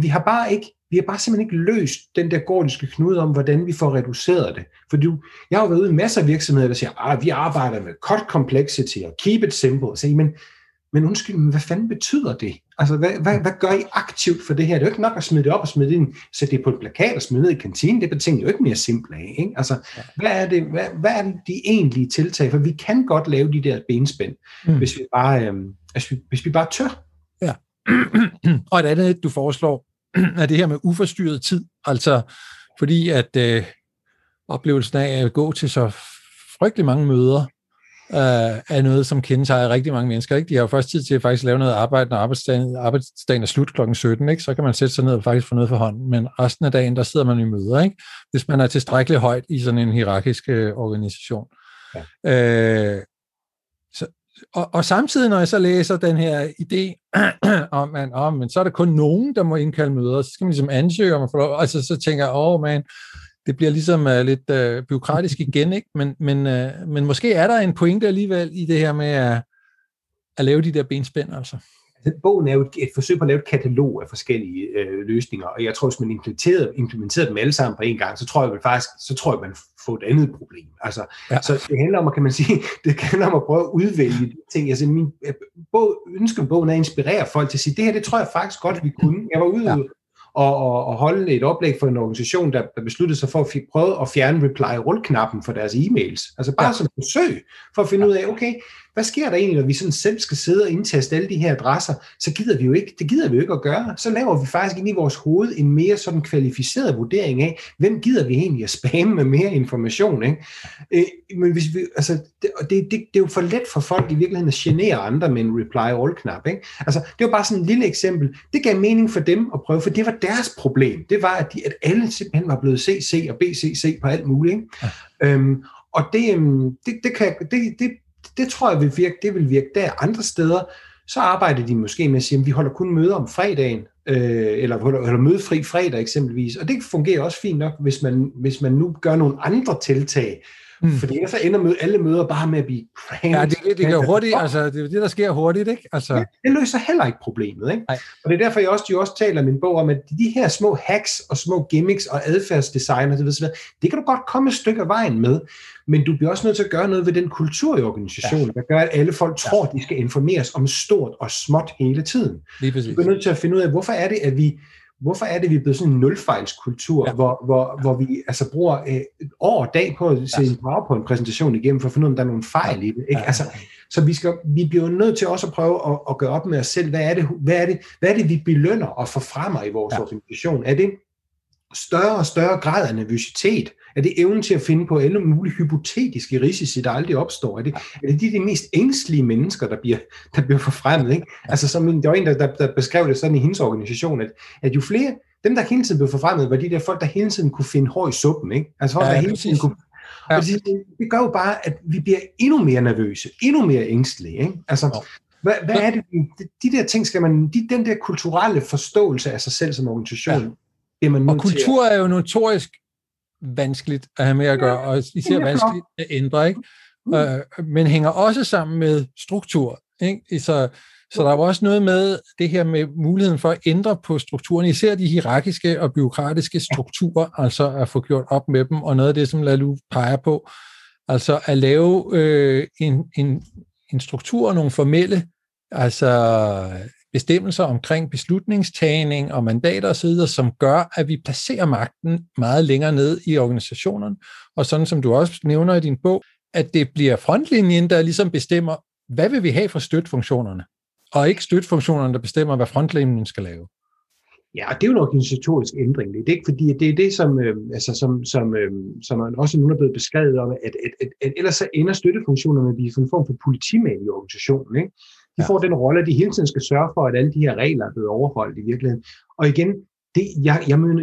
vi har bare simpelthen ikke løst den der gordiske knude om, hvordan vi får reduceret det. For jeg har jo været ude i masser af virksomheder, der siger, vi arbejder med cut complexity og keep it simple. Så, men undskyld, men hvad fanden betyder det? Altså, hvad gør I aktivt for det her? Det er jo ikke nok at smide det op og smide det ind, sætte det på et plakat og smide ned i kantinen. Det betyder jo ikke mere simpelt af, ikke? Altså, hvad er det de egentlige tiltag? For vi kan godt lave de der benspænd, hvis vi bare tør. Ja. Og et andet, du foreslår, er det her med uforstyrret tid. Altså, fordi at oplevelsen af at gå til så frygtelig mange møder, er noget, som kendetegner rigtig mange mennesker. Ikke? De har jo først tid til at faktisk lave noget arbejde, når arbejdsdagen er slut kl. 17. Ikke? Så kan man sætte sig ned og faktisk få noget for hånden. Men resten af dagen, der sidder man i møder, ikke? Hvis man er tilstrækkeligt højt i sådan en hierarkisk organisation. Ja. Og samtidig, når jeg så læser den her idé om, men så er der kun nogen, der må indkalde møder, så skal man ligesom ansøge om at få lov. Altså, så tænker jeg, det bliver ligesom lidt bureaukratisk igen, ikke? Men måske er der en pointe alligevel i det her med at lave de der benspænd, altså. Bogen er jo et forsøg på at lave et katalog af forskellige løsninger, og jeg tror, hvis man implementerede dem alle sammen på en gang, så tror jeg, man får et andet problem. Altså, så det handler om, at prøve at udvælge ting. Altså, min ønske med bogen er at inspirere folk til at sige, det her, det tror jeg faktisk godt, vi kunne. Jeg var ude og holde et oplæg for en organisation, der besluttede sig for at prøve at fjerne reply-rull-knappen for deres e-mails. Altså bare som forsøg for at finde ud af, okay, hvad sker der egentlig, når vi sådan selv skal sidde og indtaste alle de her adresser? Så gider vi jo ikke, det gider vi jo ikke at gøre. Så laver vi faktisk ind i vores hoved en mere sådan kvalificeret vurdering af, hvem gider vi egentlig at spamme med mere information, ikke? Men hvis vi, altså, det er jo for let for folk i virkeligheden at genere andre med en reply-all-knap, ikke? Altså, det var bare sådan et lille eksempel. Det gav mening for dem at prøve, for det var deres problem. Det var, at alle simpelthen var blevet CC og BCC på alt muligt, ikke? Ja. Og det kan Det tror jeg vil virke, det vil virke der. Andre steder, så arbejder de måske med at sige, at vi holder kun møder om fredagen, eller holder mødefri fredag eksempelvis. Og det fungerer også fint nok, hvis man nu gør nogle andre tiltag. Mm. Fordi så ender alle møder bare med at blive cramped. Ja, det går hurtigt, altså det er det, der sker hurtigt, ikke? Altså. Ja, det løser heller ikke problemet, ikke? Nej. Og det er derfor, jeg også taler i min bog om, at de her små hacks og små gimmicks og adfærdsdesign og det kan du godt komme et stykke af vejen med, men du bliver også nødt til at gøre noget ved den kultur i organisationen, der gør, at alle folk tror, de skal informeres om stort og småt hele tiden. Lige præcis. Du bliver nødt til at finde ud af, hvorfor er det, vi er blevet sådan en nulfejlskultur, hvor vi altså bruger år og dag på at se en PowerPoint-præsentation igennem, for at finde ud af, om der er nogle fejl i det. Ikke? Altså, så vi bliver nødt til også at prøve at gøre op med os selv, hvad er det, vi belønner og forfremmer i vores organisation? Er det større og større grad af nervøsitet? Er det evnen til at finde på alle mulige hypotetiske risici, der aldrig opstår? Er det de mest ængstlige mennesker, der bliver forfremmet? Ikke? Altså, som der var en, der beskrev det sådan i hendes organisation, at jo flere, dem der hele tiden blev forfremmet, var de der folk, der hele tiden kunne finde hår i suppen. Ikke? Altså folk, der hele tiden kunne... Og det gør jo bare, at vi bliver endnu mere nervøse, endnu mere ængstlige. Ikke? Altså, hvad er det? De der ting skal man... Den der kulturelle forståelse af sig selv som organisation, det man og kultur er jo notorisk vanskeligt at have med at gøre, og især vanskeligt at ændre, ikke? Men hænger også sammen med struktur, ikke? Så der er også noget med det her med muligheden for at ændre på strukturen, især de hierarkiske og byråkratiske strukturer, altså at få gjort op med dem, og noget af det, som Laloux peger på, altså at lave en struktur og nogle formelle, altså bestemmelser omkring beslutningstagning og mandater osv., som gør, at vi placerer magten meget længere ned i organisationen. Og sådan som du også nævner i din bog, at det bliver frontlinjen, der ligesom bestemmer, hvad vil vi have for støtfunktionerne, og ikke støtfunktionerne, der bestemmer, hvad frontlinjen skal lave. Ja, det er jo en organisatorisk ændring. Det er ikke fordi, det er det, som også nu er blevet beskrevet om, at ellers så ender støttefunktionerne blive sådan en form for politimænd i organisationen, ikke? De får den rolle, at de hele tiden skal sørge for, at alle de her regler er blevet overholdt i virkeligheden. Og igen,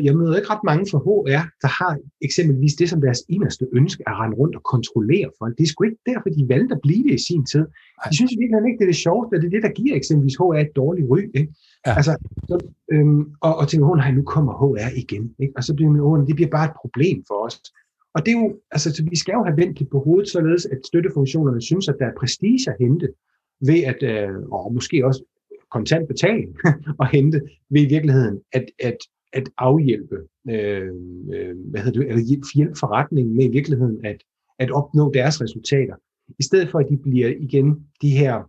jeg møder ikke ret mange fra HR, der har eksempelvis det som deres inderste ønske at rende rundt og kontrollere folk. Det er sgu ikke derfor, de valgte at blive det i sin tid. De synes i virkeligheden ikke, det er det sjoveste, at det er det, der giver eksempelvis HR et dårligt ry. Ikke? Ja. Altså, og tænker, nej, nu kommer HR igen. Ikke? Og så bliver det bliver bare et problem for os. Og det er jo, altså, vi skal jo have vendt det på hovedet, således at støttefunktionerne synes, at der er prestige at hente, ved at, og måske også kontant betaling og hente, ved i virkeligheden at afhjælpe, hjælpe forretningen med i virkeligheden at opnå deres resultater, i stedet for at de bliver igen de her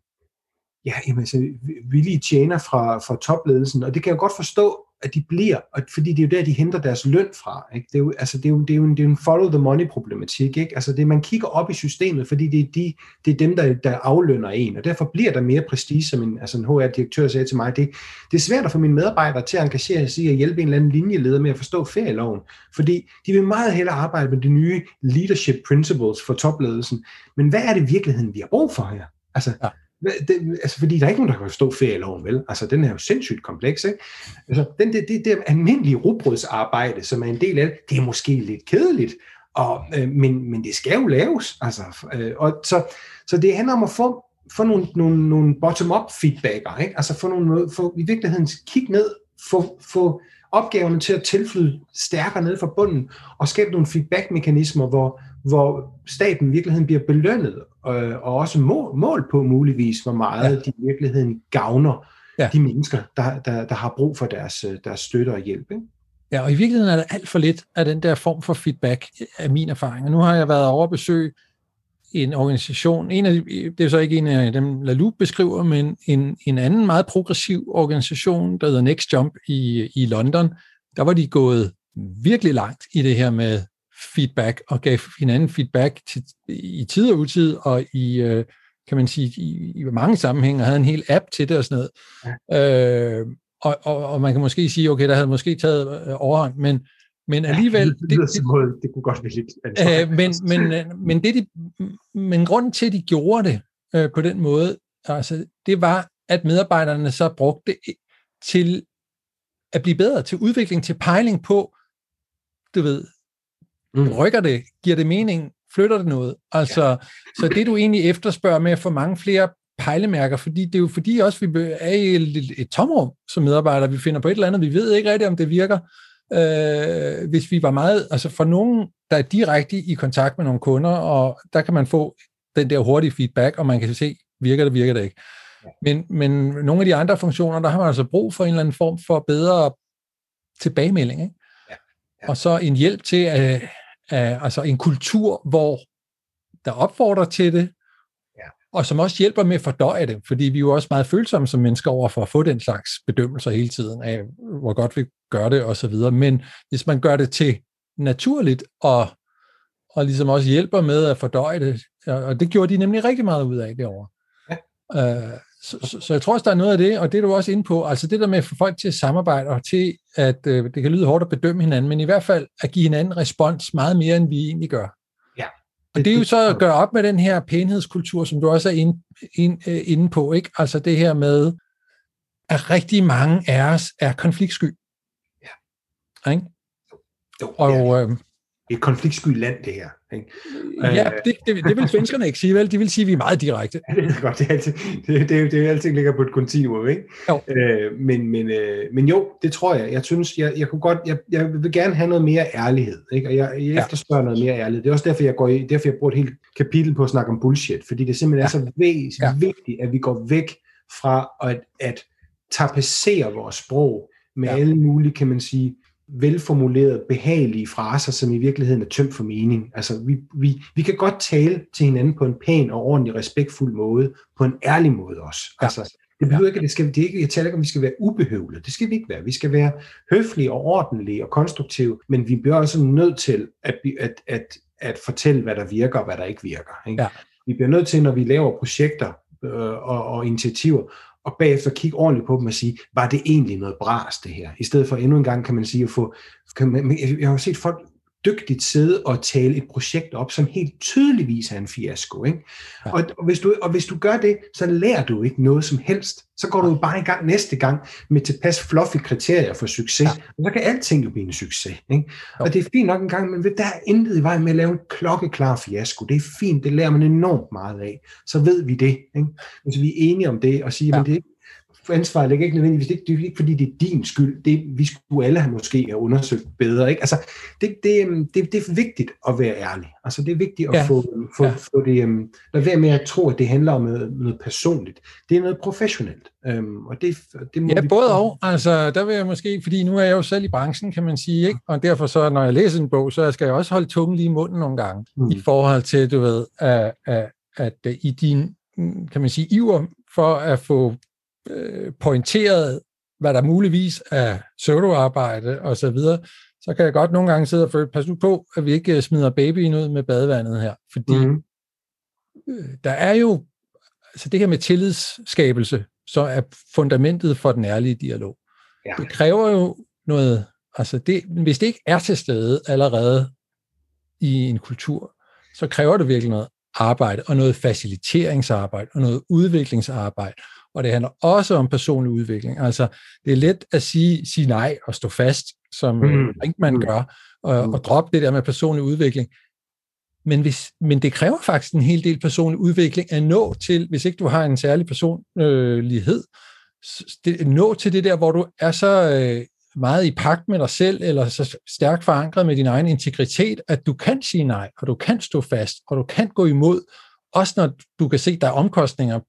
villige tjener fra topledelsen, og det kan jeg godt forstå, at de bliver, fordi det er jo der, de henter deres løn fra. Ikke? Det er jo, altså, det er jo en follow the money problematik. Ikke? Altså det, man kigger op i systemet, fordi det er dem, der aflønner en, og derfor bliver der mere prestige, som en HR-direktør sagde til mig. Det er svært at få mine medarbejdere til at engagere sig i at hjælpe en eller anden linjeleder med at forstå ferieloven, fordi de vil meget hellere arbejde med de nye leadership principles for topledelsen. Men hvad er det i virkeligheden, vi har brug for her? Altså... Ja. Altså, fordi der er ikke nogen, der kan forstå ferieloven, vel? Altså, den er jo sindssygt kompleks, ikke? Altså, det almindelige rugbrødsarbejde, som er en del af det, er måske lidt kedeligt, men det skal jo laves. Altså, så det handler om at få nogle bottom-up feedbacker, ikke? Altså, få i virkeligheden kig ned, få opgaverne til at tilflyde stærkere ned fra bunden, og skabe nogle feedback-mekanismer, hvor staten i virkeligheden bliver belønnet, og også mål på muligvis, hvor meget de i virkeligheden gavner de mennesker, der har brug for deres støtte og hjælp. Ikke? Ja, og i virkeligheden er der alt for lidt af den der form for feedback, af min erfaring. Og nu har jeg været over at besøge en organisation, det er så ikke en af dem, Laloux beskriver, men en anden meget progressiv organisation, der hedder Next Jump i London. Der var de gået virkelig langt i det her med feedback og gav hinanden feedback i tid og utid, og i mange sammenhænge, og havde en hel app til det og sådan noget. Ja. Og man kan måske sige, okay, der havde måske taget overhånd, men alligevel... Det kunne godt være lidt... Men grunden til, at de gjorde det på den måde, altså, det var, at medarbejderne så brugte det til at blive bedre, til udvikling, til pejling på, du ved, rykker det, giver det mening, flytter det noget. Altså, ja. Så det du egentlig efterspørger med at få mange flere pejlemærker, fordi det er jo fordi også, vi er i et tomrum som medarbejdere, vi finder på et eller andet, vi ved ikke rigtigt, om det virker. Hvis vi var meget, altså for nogen, der er direkte i kontakt med nogle kunder, og der kan man få den der hurtige feedback, og man kan se, virker det ikke. Men nogle af de andre funktioner, der har man altså brug for en eller anden form for bedre tilbagemelding, ikke? Ja, ja. Og så en hjælp til altså en kultur, hvor der opfordrer til det, og som også hjælper med at fordøje det, fordi vi er jo også meget følsomme som mennesker over for at få den slags bedømmelser hele tiden af, hvor godt vi gør det osv. Men hvis man gør det til naturligt, og ligesom også hjælper med at fordøje det, og det gjorde de nemlig rigtig meget ud af derovre. Ja. Så jeg tror også, der er noget af det, og det er du også inde på, altså det der med at få folk til at samarbejde, og til at det kan lyde hårdt at bedømme hinanden, men i hvert fald at give hinanden respons meget mere, end vi egentlig gør. Og det er jo så at gøre op med den her pænhedskultur, som du også er inde på, ikke? Altså det her med, at rigtig mange af os er konfliktsky. Ja. Ikke? Jo, et konfliktsky land, det her. Ikke? Ja, det vil svenskerne ikke sige, vel? De vil sige, at vi er meget direkte. Ja, det er godt. Det er altid ligger på et kontinuum, ikke? Jo. Men jo, det tror jeg. Jeg synes, jeg kunne godt. Jeg vil gerne have noget mere ærlighed, ikke? Og jeg efterspørger noget mere ærlighed. Det er også derfor, jeg bruger et helt kapitel på at snakke om bullshit, fordi det simpelthen er så vigtigt, at vi går væk fra at tapetsere vores sprog med alle mulige, kan man sige, velformulerede, behagelige fraser, som i virkeligheden er tømt for mening. Altså, vi kan godt tale til hinanden på en pæn og ordentlig, respektfuld måde, på en ærlig måde også. Altså, det behøver ikke, jeg taler ikke om, vi skal være ubehøvlede. Det skal vi ikke være. Vi skal være høflige og ordentlige og konstruktive, men vi bliver også nødt til at fortælle, hvad der virker og hvad der ikke virker. Ikke? Ja. Vi bliver nødt til, når vi laver projekter og initiativer, og bagefter kigge ordentligt på dem og sige, var det egentlig noget bras, det her? I stedet for endnu en gang, kan man sige, jeg har jo set folk dygtigt sidde og tale et projekt op, som helt tydeligvis er en fiasko, ikke? Ja. Og hvis du gør det, så lærer du ikke noget som helst. Så går du jo bare i gang næste gang med tilpas fluffy kriterier for succes, og så kan alting jo blive en succes, ikke? Og det er fint nok en gang, men der er intet i vejen med at lave en klokkeklar fiasko. Det er fint, det lærer man enormt meget af. Så ved vi det, ikke? Hvis vi er enige om det og siger, men det er ikke ansvaret, ligger ikke nødvendigvis, det er ikke fordi det er din skyld, vi skulle alle have måske have undersøgt bedre, ikke? Altså, det er vigtigt at være ærlig. Altså, det er vigtigt at få det, lad være med at tro, at det handler om noget personligt. Det er noget professionelt. Og det må vi både og. Altså, der vil jeg måske, fordi nu er jeg jo selv i branchen, kan man sige, ikke? Og derfor så, når jeg læser en bog, så skal jeg også holde tungen lige i munden nogle gange, i forhold til, du ved, at i din, kan man sige, iver for at få pointeret, hvad der muligvis er pseudoarbejde og så videre, så kan jeg godt nogle gange sidde og føle, pas nu på, at vi ikke smider babyen ud med badevandet her, fordi der er jo, altså det her med tillidsskabelse, så er fundamentet for den ærlige dialog. Ja. Det kræver jo noget, altså det, hvis det ikke er til stede allerede i en kultur, så kræver det virkelig noget arbejde, og noget faciliteringsarbejde, og noget udviklingsarbejde, og det handler også om personlig udvikling. Altså, det er let at sige nej og stå fast, som Brinkmann gør, og droppe det der med personlig udvikling. Men det kræver faktisk en hel del personlig udvikling at nå til, hvis ikke du har en særlig personlighed, nå til det der, hvor du er så meget i pagt med dig selv, eller så stærkt forankret med din egen integritet, at du kan sige nej, og du kan stå fast, og du kan gå imod, også når du kan se, at der er omkostninger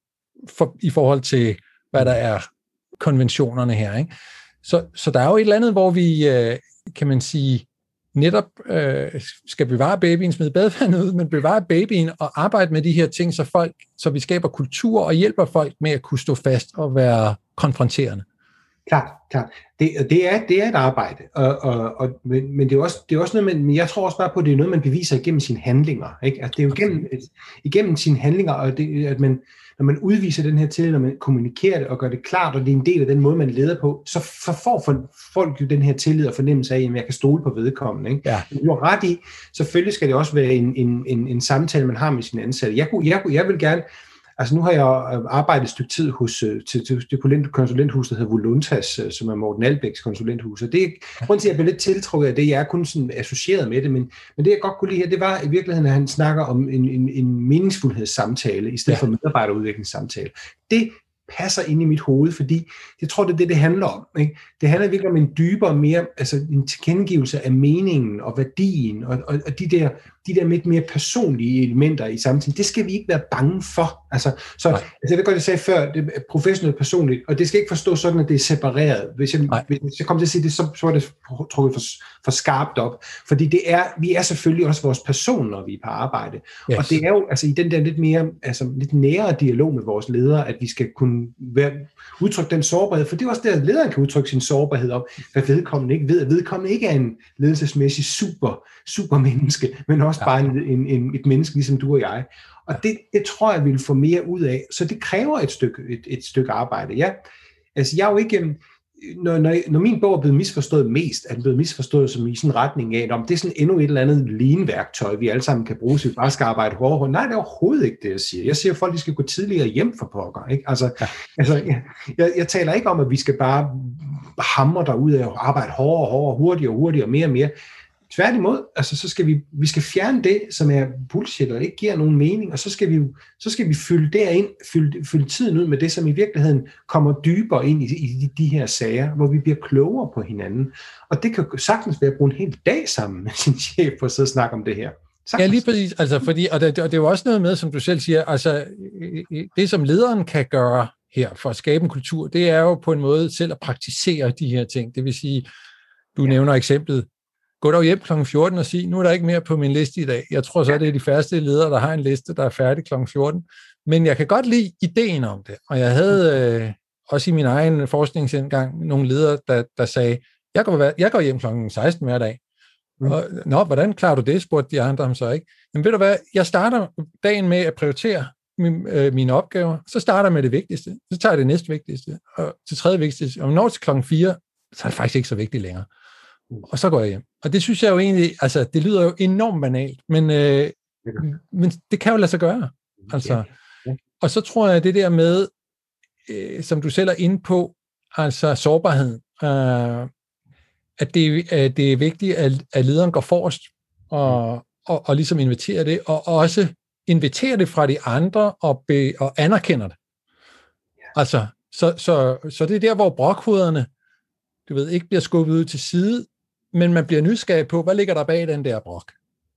i forhold til, hvad der er konventionerne her, ikke? Så der er jo et eller andet, hvor vi, kan man sige, netop skal bevare babyen, smide badevandet ud, men bevare babyen og arbejde med de her ting, så vi skaber kultur og hjælper folk med at kunne stå fast og være konfronterende. Klart. Det er et arbejde, men det er også noget, men jeg tror også bare på, at det er noget, man beviser igennem sine handlinger, ikke? At det er jo igennem sine handlinger, og det, at man, når man udviser den her tillid, når man kommunikerer det og gør det klart, og det er en del af den måde, man leder på, så får folk jo den her tillid og fornemmelse af, at jeg kan stole på vedkommende, ikke? Ja. Men du har ret i, selvfølgelig skal det også være en samtale, man har med sine ansatte. Jeg vil gerne Altså nu har jeg arbejdet et stykke tid hos det konsulenthus, der hedder Voluntas, som er Morten Albæks konsulenthus. Og det grund til, at jeg blev lidt tiltrukket af det, jeg er kun sådan associeret med det, men det jeg godt kunne lide her, det var i virkeligheden, at han snakker om en meningsfuldhedssamtale, i stedet for medarbejderudviklingssamtale. Det passer ind i mit hoved, fordi jeg tror, det er det, det handler om. Ikke? Det handler virkelig om en dybere, mere, altså en tilkendegivelse af meningen og værdien, og de der lidt mere personlige elementer i samtiden, det skal vi ikke være bange for. Altså, jeg ved godt, jeg sagde før, det er professionelt personligt, og det skal ikke forstås sådan, at det er separeret. Hvis jeg kommer til at sige det, så er det trukket for skarpt op, fordi vi er selvfølgelig også vores person, når vi er på arbejde. Yes. Og det er jo altså i den der lidt mere, altså lidt nære dialog med vores ledere, at vi skal kunne udtrykke den sårbarhed, for det er også der, at lederen kan udtrykke sin sårbarhed om, hvad vedkommende ikke ved, at vedkommende ikke er en ledelsesmæssig super menneske, men også bare et menneske, ligesom du og jeg. Og det tror jeg, vi vil få mere ud af. Så det kræver et stykke arbejde. Ja. Altså, jeg er jo ikke... Når min bog er blevet misforstået mest, er den blevet misforstået som i sådan en retning af, om det er sådan endnu et eller andet lean-værktøj, vi alle sammen kan bruge, så vi bare skal arbejde hårdere. Nej, det er overhovedet ikke det, jeg siger. Jeg siger, at folk skal gå tidligere hjem for pokker. Ikke? Jeg taler ikke om, at vi skal bare hamre derudad og arbejde hårdere, hurtigere, mere. Tværtimod, altså, så skal vi skal fjerne det, som er bullshit og ikke giver nogen mening, og så skal vi fylde tiden ud med det, som i virkeligheden kommer dybere ind i de her sager, hvor vi bliver klogere på hinanden. Og det kan sagtens være at bruge en hel dag sammen med sin chef og så snakke om det her. Sagtens. Ja, lige præcis. Altså, fordi, og det er jo også noget med, som du selv siger, altså, det som lederen kan gøre her for at skabe en kultur, det er jo på en måde selv at praktisere de her ting. Det vil sige, du nævner eksemplet, gå dog hjem kl. 14 og sige, nu er der ikke mere på min liste i dag. Jeg tror så, det er de færreste ledere, der har en liste, der er færdig kl. 14. Men jeg kan godt lide ideen om det. Og jeg havde også i min egen forskningsindgang nogle ledere, der sagde, jeg går hjem kl. 16 hver dag. Og, hvordan klarer du det, spurgte de andre ham så ikke. Men ved du hvad, jeg starter dagen med at prioritere mine opgaver. Så starter jeg med det vigtigste. Så tager jeg det næste vigtigste. Og det tredje vigtigste. Og når til kl. 4, så er det faktisk ikke så vigtigt længere. Og så går jeg hjem. Og det synes jeg jo egentlig, altså det lyder jo enormt banalt, men det kan jo lade sig gøre. Altså. Og så tror jeg, det der med, som du selv er inde på, altså sårbarheden, at det er vigtigt, at lederen går forrest og ligesom inviterer det, og også inviterer det fra de andre og anerkender det. Altså, så det er der, hvor brokhovederne, du ved, ikke bliver skubbet ud til side, men man bliver nysgerrig på, hvad ligger der bag den der brok?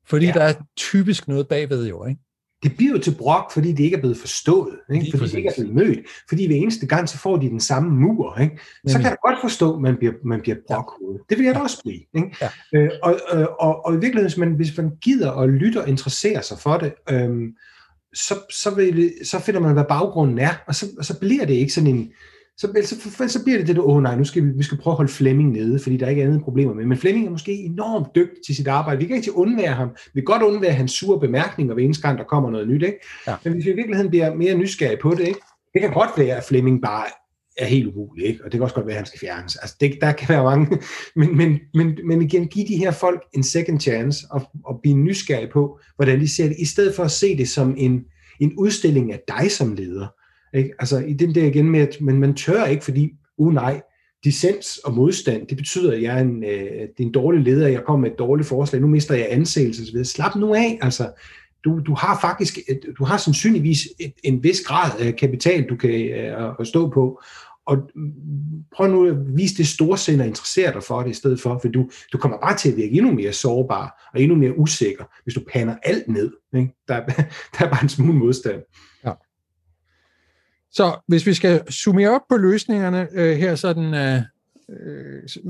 Fordi der er typisk noget bagved jo, ikke? Det bliver jo til brok, fordi det ikke er blevet forstået, ikke? Fordi det ikke er blevet mødt, fordi ved eneste gang, så får de den samme mur, ikke? Så kan jeg godt forstå, at man bliver brokhovedet. Det vil jeg da også blive, ikke? Ja. Og i virkeligheden, hvis man gider og lytter og interesserer sig for det, så finder man, hvad baggrunden er, og så bliver det ikke sådan en... Så bliver det, nej, vi skal prøve at holde Flemming nede, fordi der er ikke andet problemer med. Men Flemming er måske enormt dygtig til sit arbejde. Vi kan ikke til undvære ham. Vi kan godt undvære hans sure bemærkninger ved eneste gang, der kommer noget nyt, ikke? Ja. Men hvis vi i virkeligheden bliver mere nysgerrige på det, ikke? Det kan godt være, at Flemming bare er helt umulig, ikke? Og det kan også godt være, at han skal fjernes. Altså, der kan være mange. Men igen, give de her folk en second chance og blive nysgerrige på, hvordan de ser det, i stedet for at se det som en udstilling af dig som leder. Ikke? Altså i den der igen med, at man tør ikke, fordi, nej, dissens og modstand, det betyder, at jeg er en dårlig leder, jeg kommer med et dårligt forslag, nu mister jeg anseelse osv. Slap nu af, altså. Du har sandsynligvis en vis grad af kapital, du kan stå på, og prøv nu at vise det storsind og interessere dig for det i stedet for, for du kommer bare til at virke endnu mere sårbar og endnu mere usikker, hvis du pander alt ned. Ikke? Der er bare en smule modstand. Ja. Så hvis vi skal summere op på løsningerne her, sådan,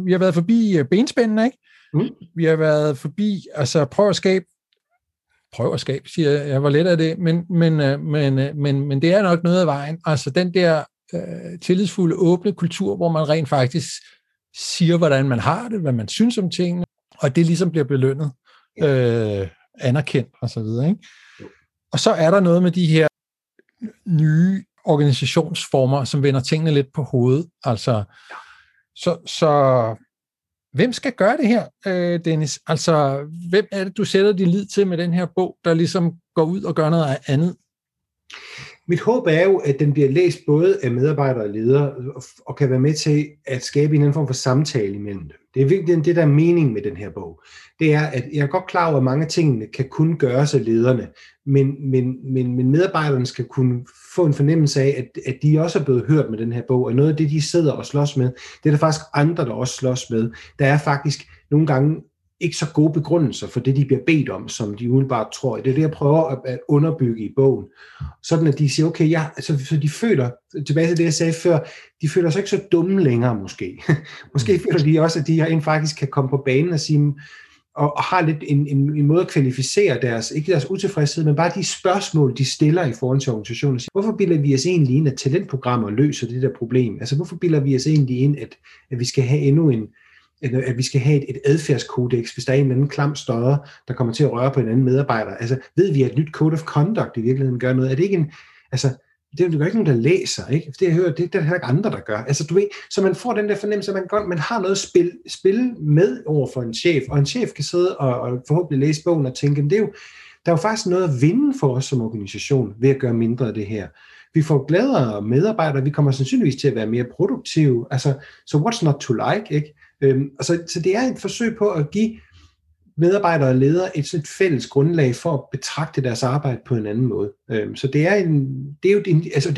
vi har været forbi benspændene, ikke? Vi har været forbi, altså prøv at skabe, siger jeg, hvor let er det, men det er nok noget af vejen, altså den der tillidsfulde, åbne kultur, hvor man rent faktisk siger, hvordan man har det, hvad man synes om tingene, og det ligesom bliver belønnet, anerkendt og så videre, ikke? Og så er der noget med de her nye organisationsformer, som vender tingene lidt på hovedet. Altså, så hvem skal gøre det her, Dennis? Altså, hvem er det, du sætter din lid til med den her bog, der ligesom går ud og gør noget andet? Mit håb er jo, at den bliver læst både af medarbejdere og ledere, og kan være med til at skabe en eller anden form for samtale imellem dem. Det er virkelig det, der er mening med den her bog. Det er, at jeg er godt klar over, at mange af tingene kan kun gøres af lederne, men medarbejderne skal kunne få en fornemmelse af, at de også er blevet hørt med den her bog, og noget af det, de sidder og slås med, det er der faktisk andre, der også slås med. Der er faktisk nogle gange ikke så gode begrundelser for det, de bliver bedt om, som de umiddelbart tror. Det er det, jeg prøver at underbygge i bogen. Sådan, at de siger, okay, ja, altså, så de føler, tilbage til det, jeg sagde før, de føler sig ikke så dumme længere, måske. Måske føler de også, at de rent faktisk kan komme på banen og sige, og har lidt en måde at kvalificere deres, ikke deres utilfredshed, men bare de spørgsmål, de stiller i forhold til organisationen. Hvorfor bilder vi os egentlig ind, at talentprogrammer løser det der problem? Altså, hvorfor bilder vi os egentlig ind, at vi skal have endnu en, at vi skal have et adfærdskodex, hvis der er en eller anden klam støder, der kommer til at røre på en anden medarbejder. Altså, ved vi, at et nyt code of conduct i virkeligheden gør noget? Er det ikke en... Altså, det gør ikke nogen, der læser, ikke? Det, jeg hører, det er der ikke andre, der gør. Altså, du ved, så man får den der fornemmelse, at man har noget at spille med over for en chef, og en chef kan sidde og forhåbentlig læse bogen og tænke, men der er jo faktisk noget at vinde for os som organisation ved at gøre mindre af det her. Vi får gladere medarbejdere, vi kommer sandsynligvis til at være mere produktive. Altså, så what's not to like, ikke? Så det er et forsøg på at give medarbejdere og ledere et fælles grundlag for at betragte deres arbejde på en anden måde. Så det er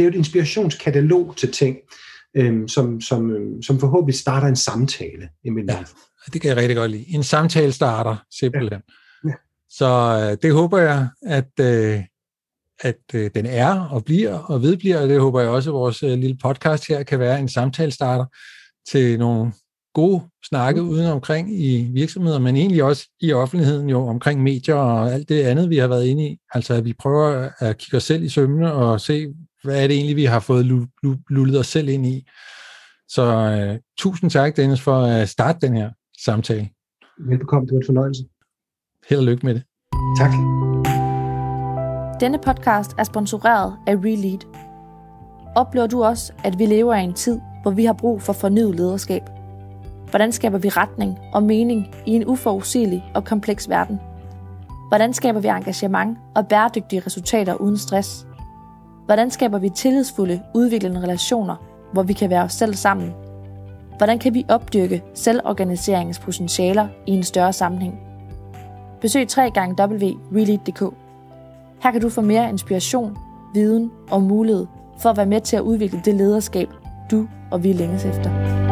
jo et inspirationskatalog til ting, som forhåbentlig starter en samtale. Ja, det kan jeg rigtig godt lide. En samtale starter, simpelthen. Ja. Ja. Så det håber jeg, at den er og bliver og vedbliver, og det håber jeg også, at vores lille podcast her kan være en samtale starter til nogle gode snakke uden omkring i virksomheder, men egentlig også i offentligheden jo omkring medier og alt det andet, vi har været inde i. Altså, at vi prøver at kigge os selv i sømmene og se, hvad er det egentlig, vi har fået lullet os selv ind i. Så tusind tak, Dennis, for at starte den her samtale. Velbekomme, det var en fornøjelse. Held og lykke med det. Tak. Denne podcast er sponsoreret af Relead. Oplever du også, at vi lever i en tid, hvor vi har brug for fornyet lederskab? Hvordan skaber vi retning og mening i en uforudsigelig og kompleks verden? Hvordan skaber vi engagement og bæredygtige resultater uden stress? Hvordan skaber vi tillidsfulde, udviklende relationer, hvor vi kan være os selv sammen? Hvordan kan vi opdyrke selvorganiseringens potentialer i en større sammenhæng? Besøg 3x.wrelead.dk. Her kan du få mere inspiration, viden og mulighed for at være med til at udvikle det lederskab, du og vi længes efter.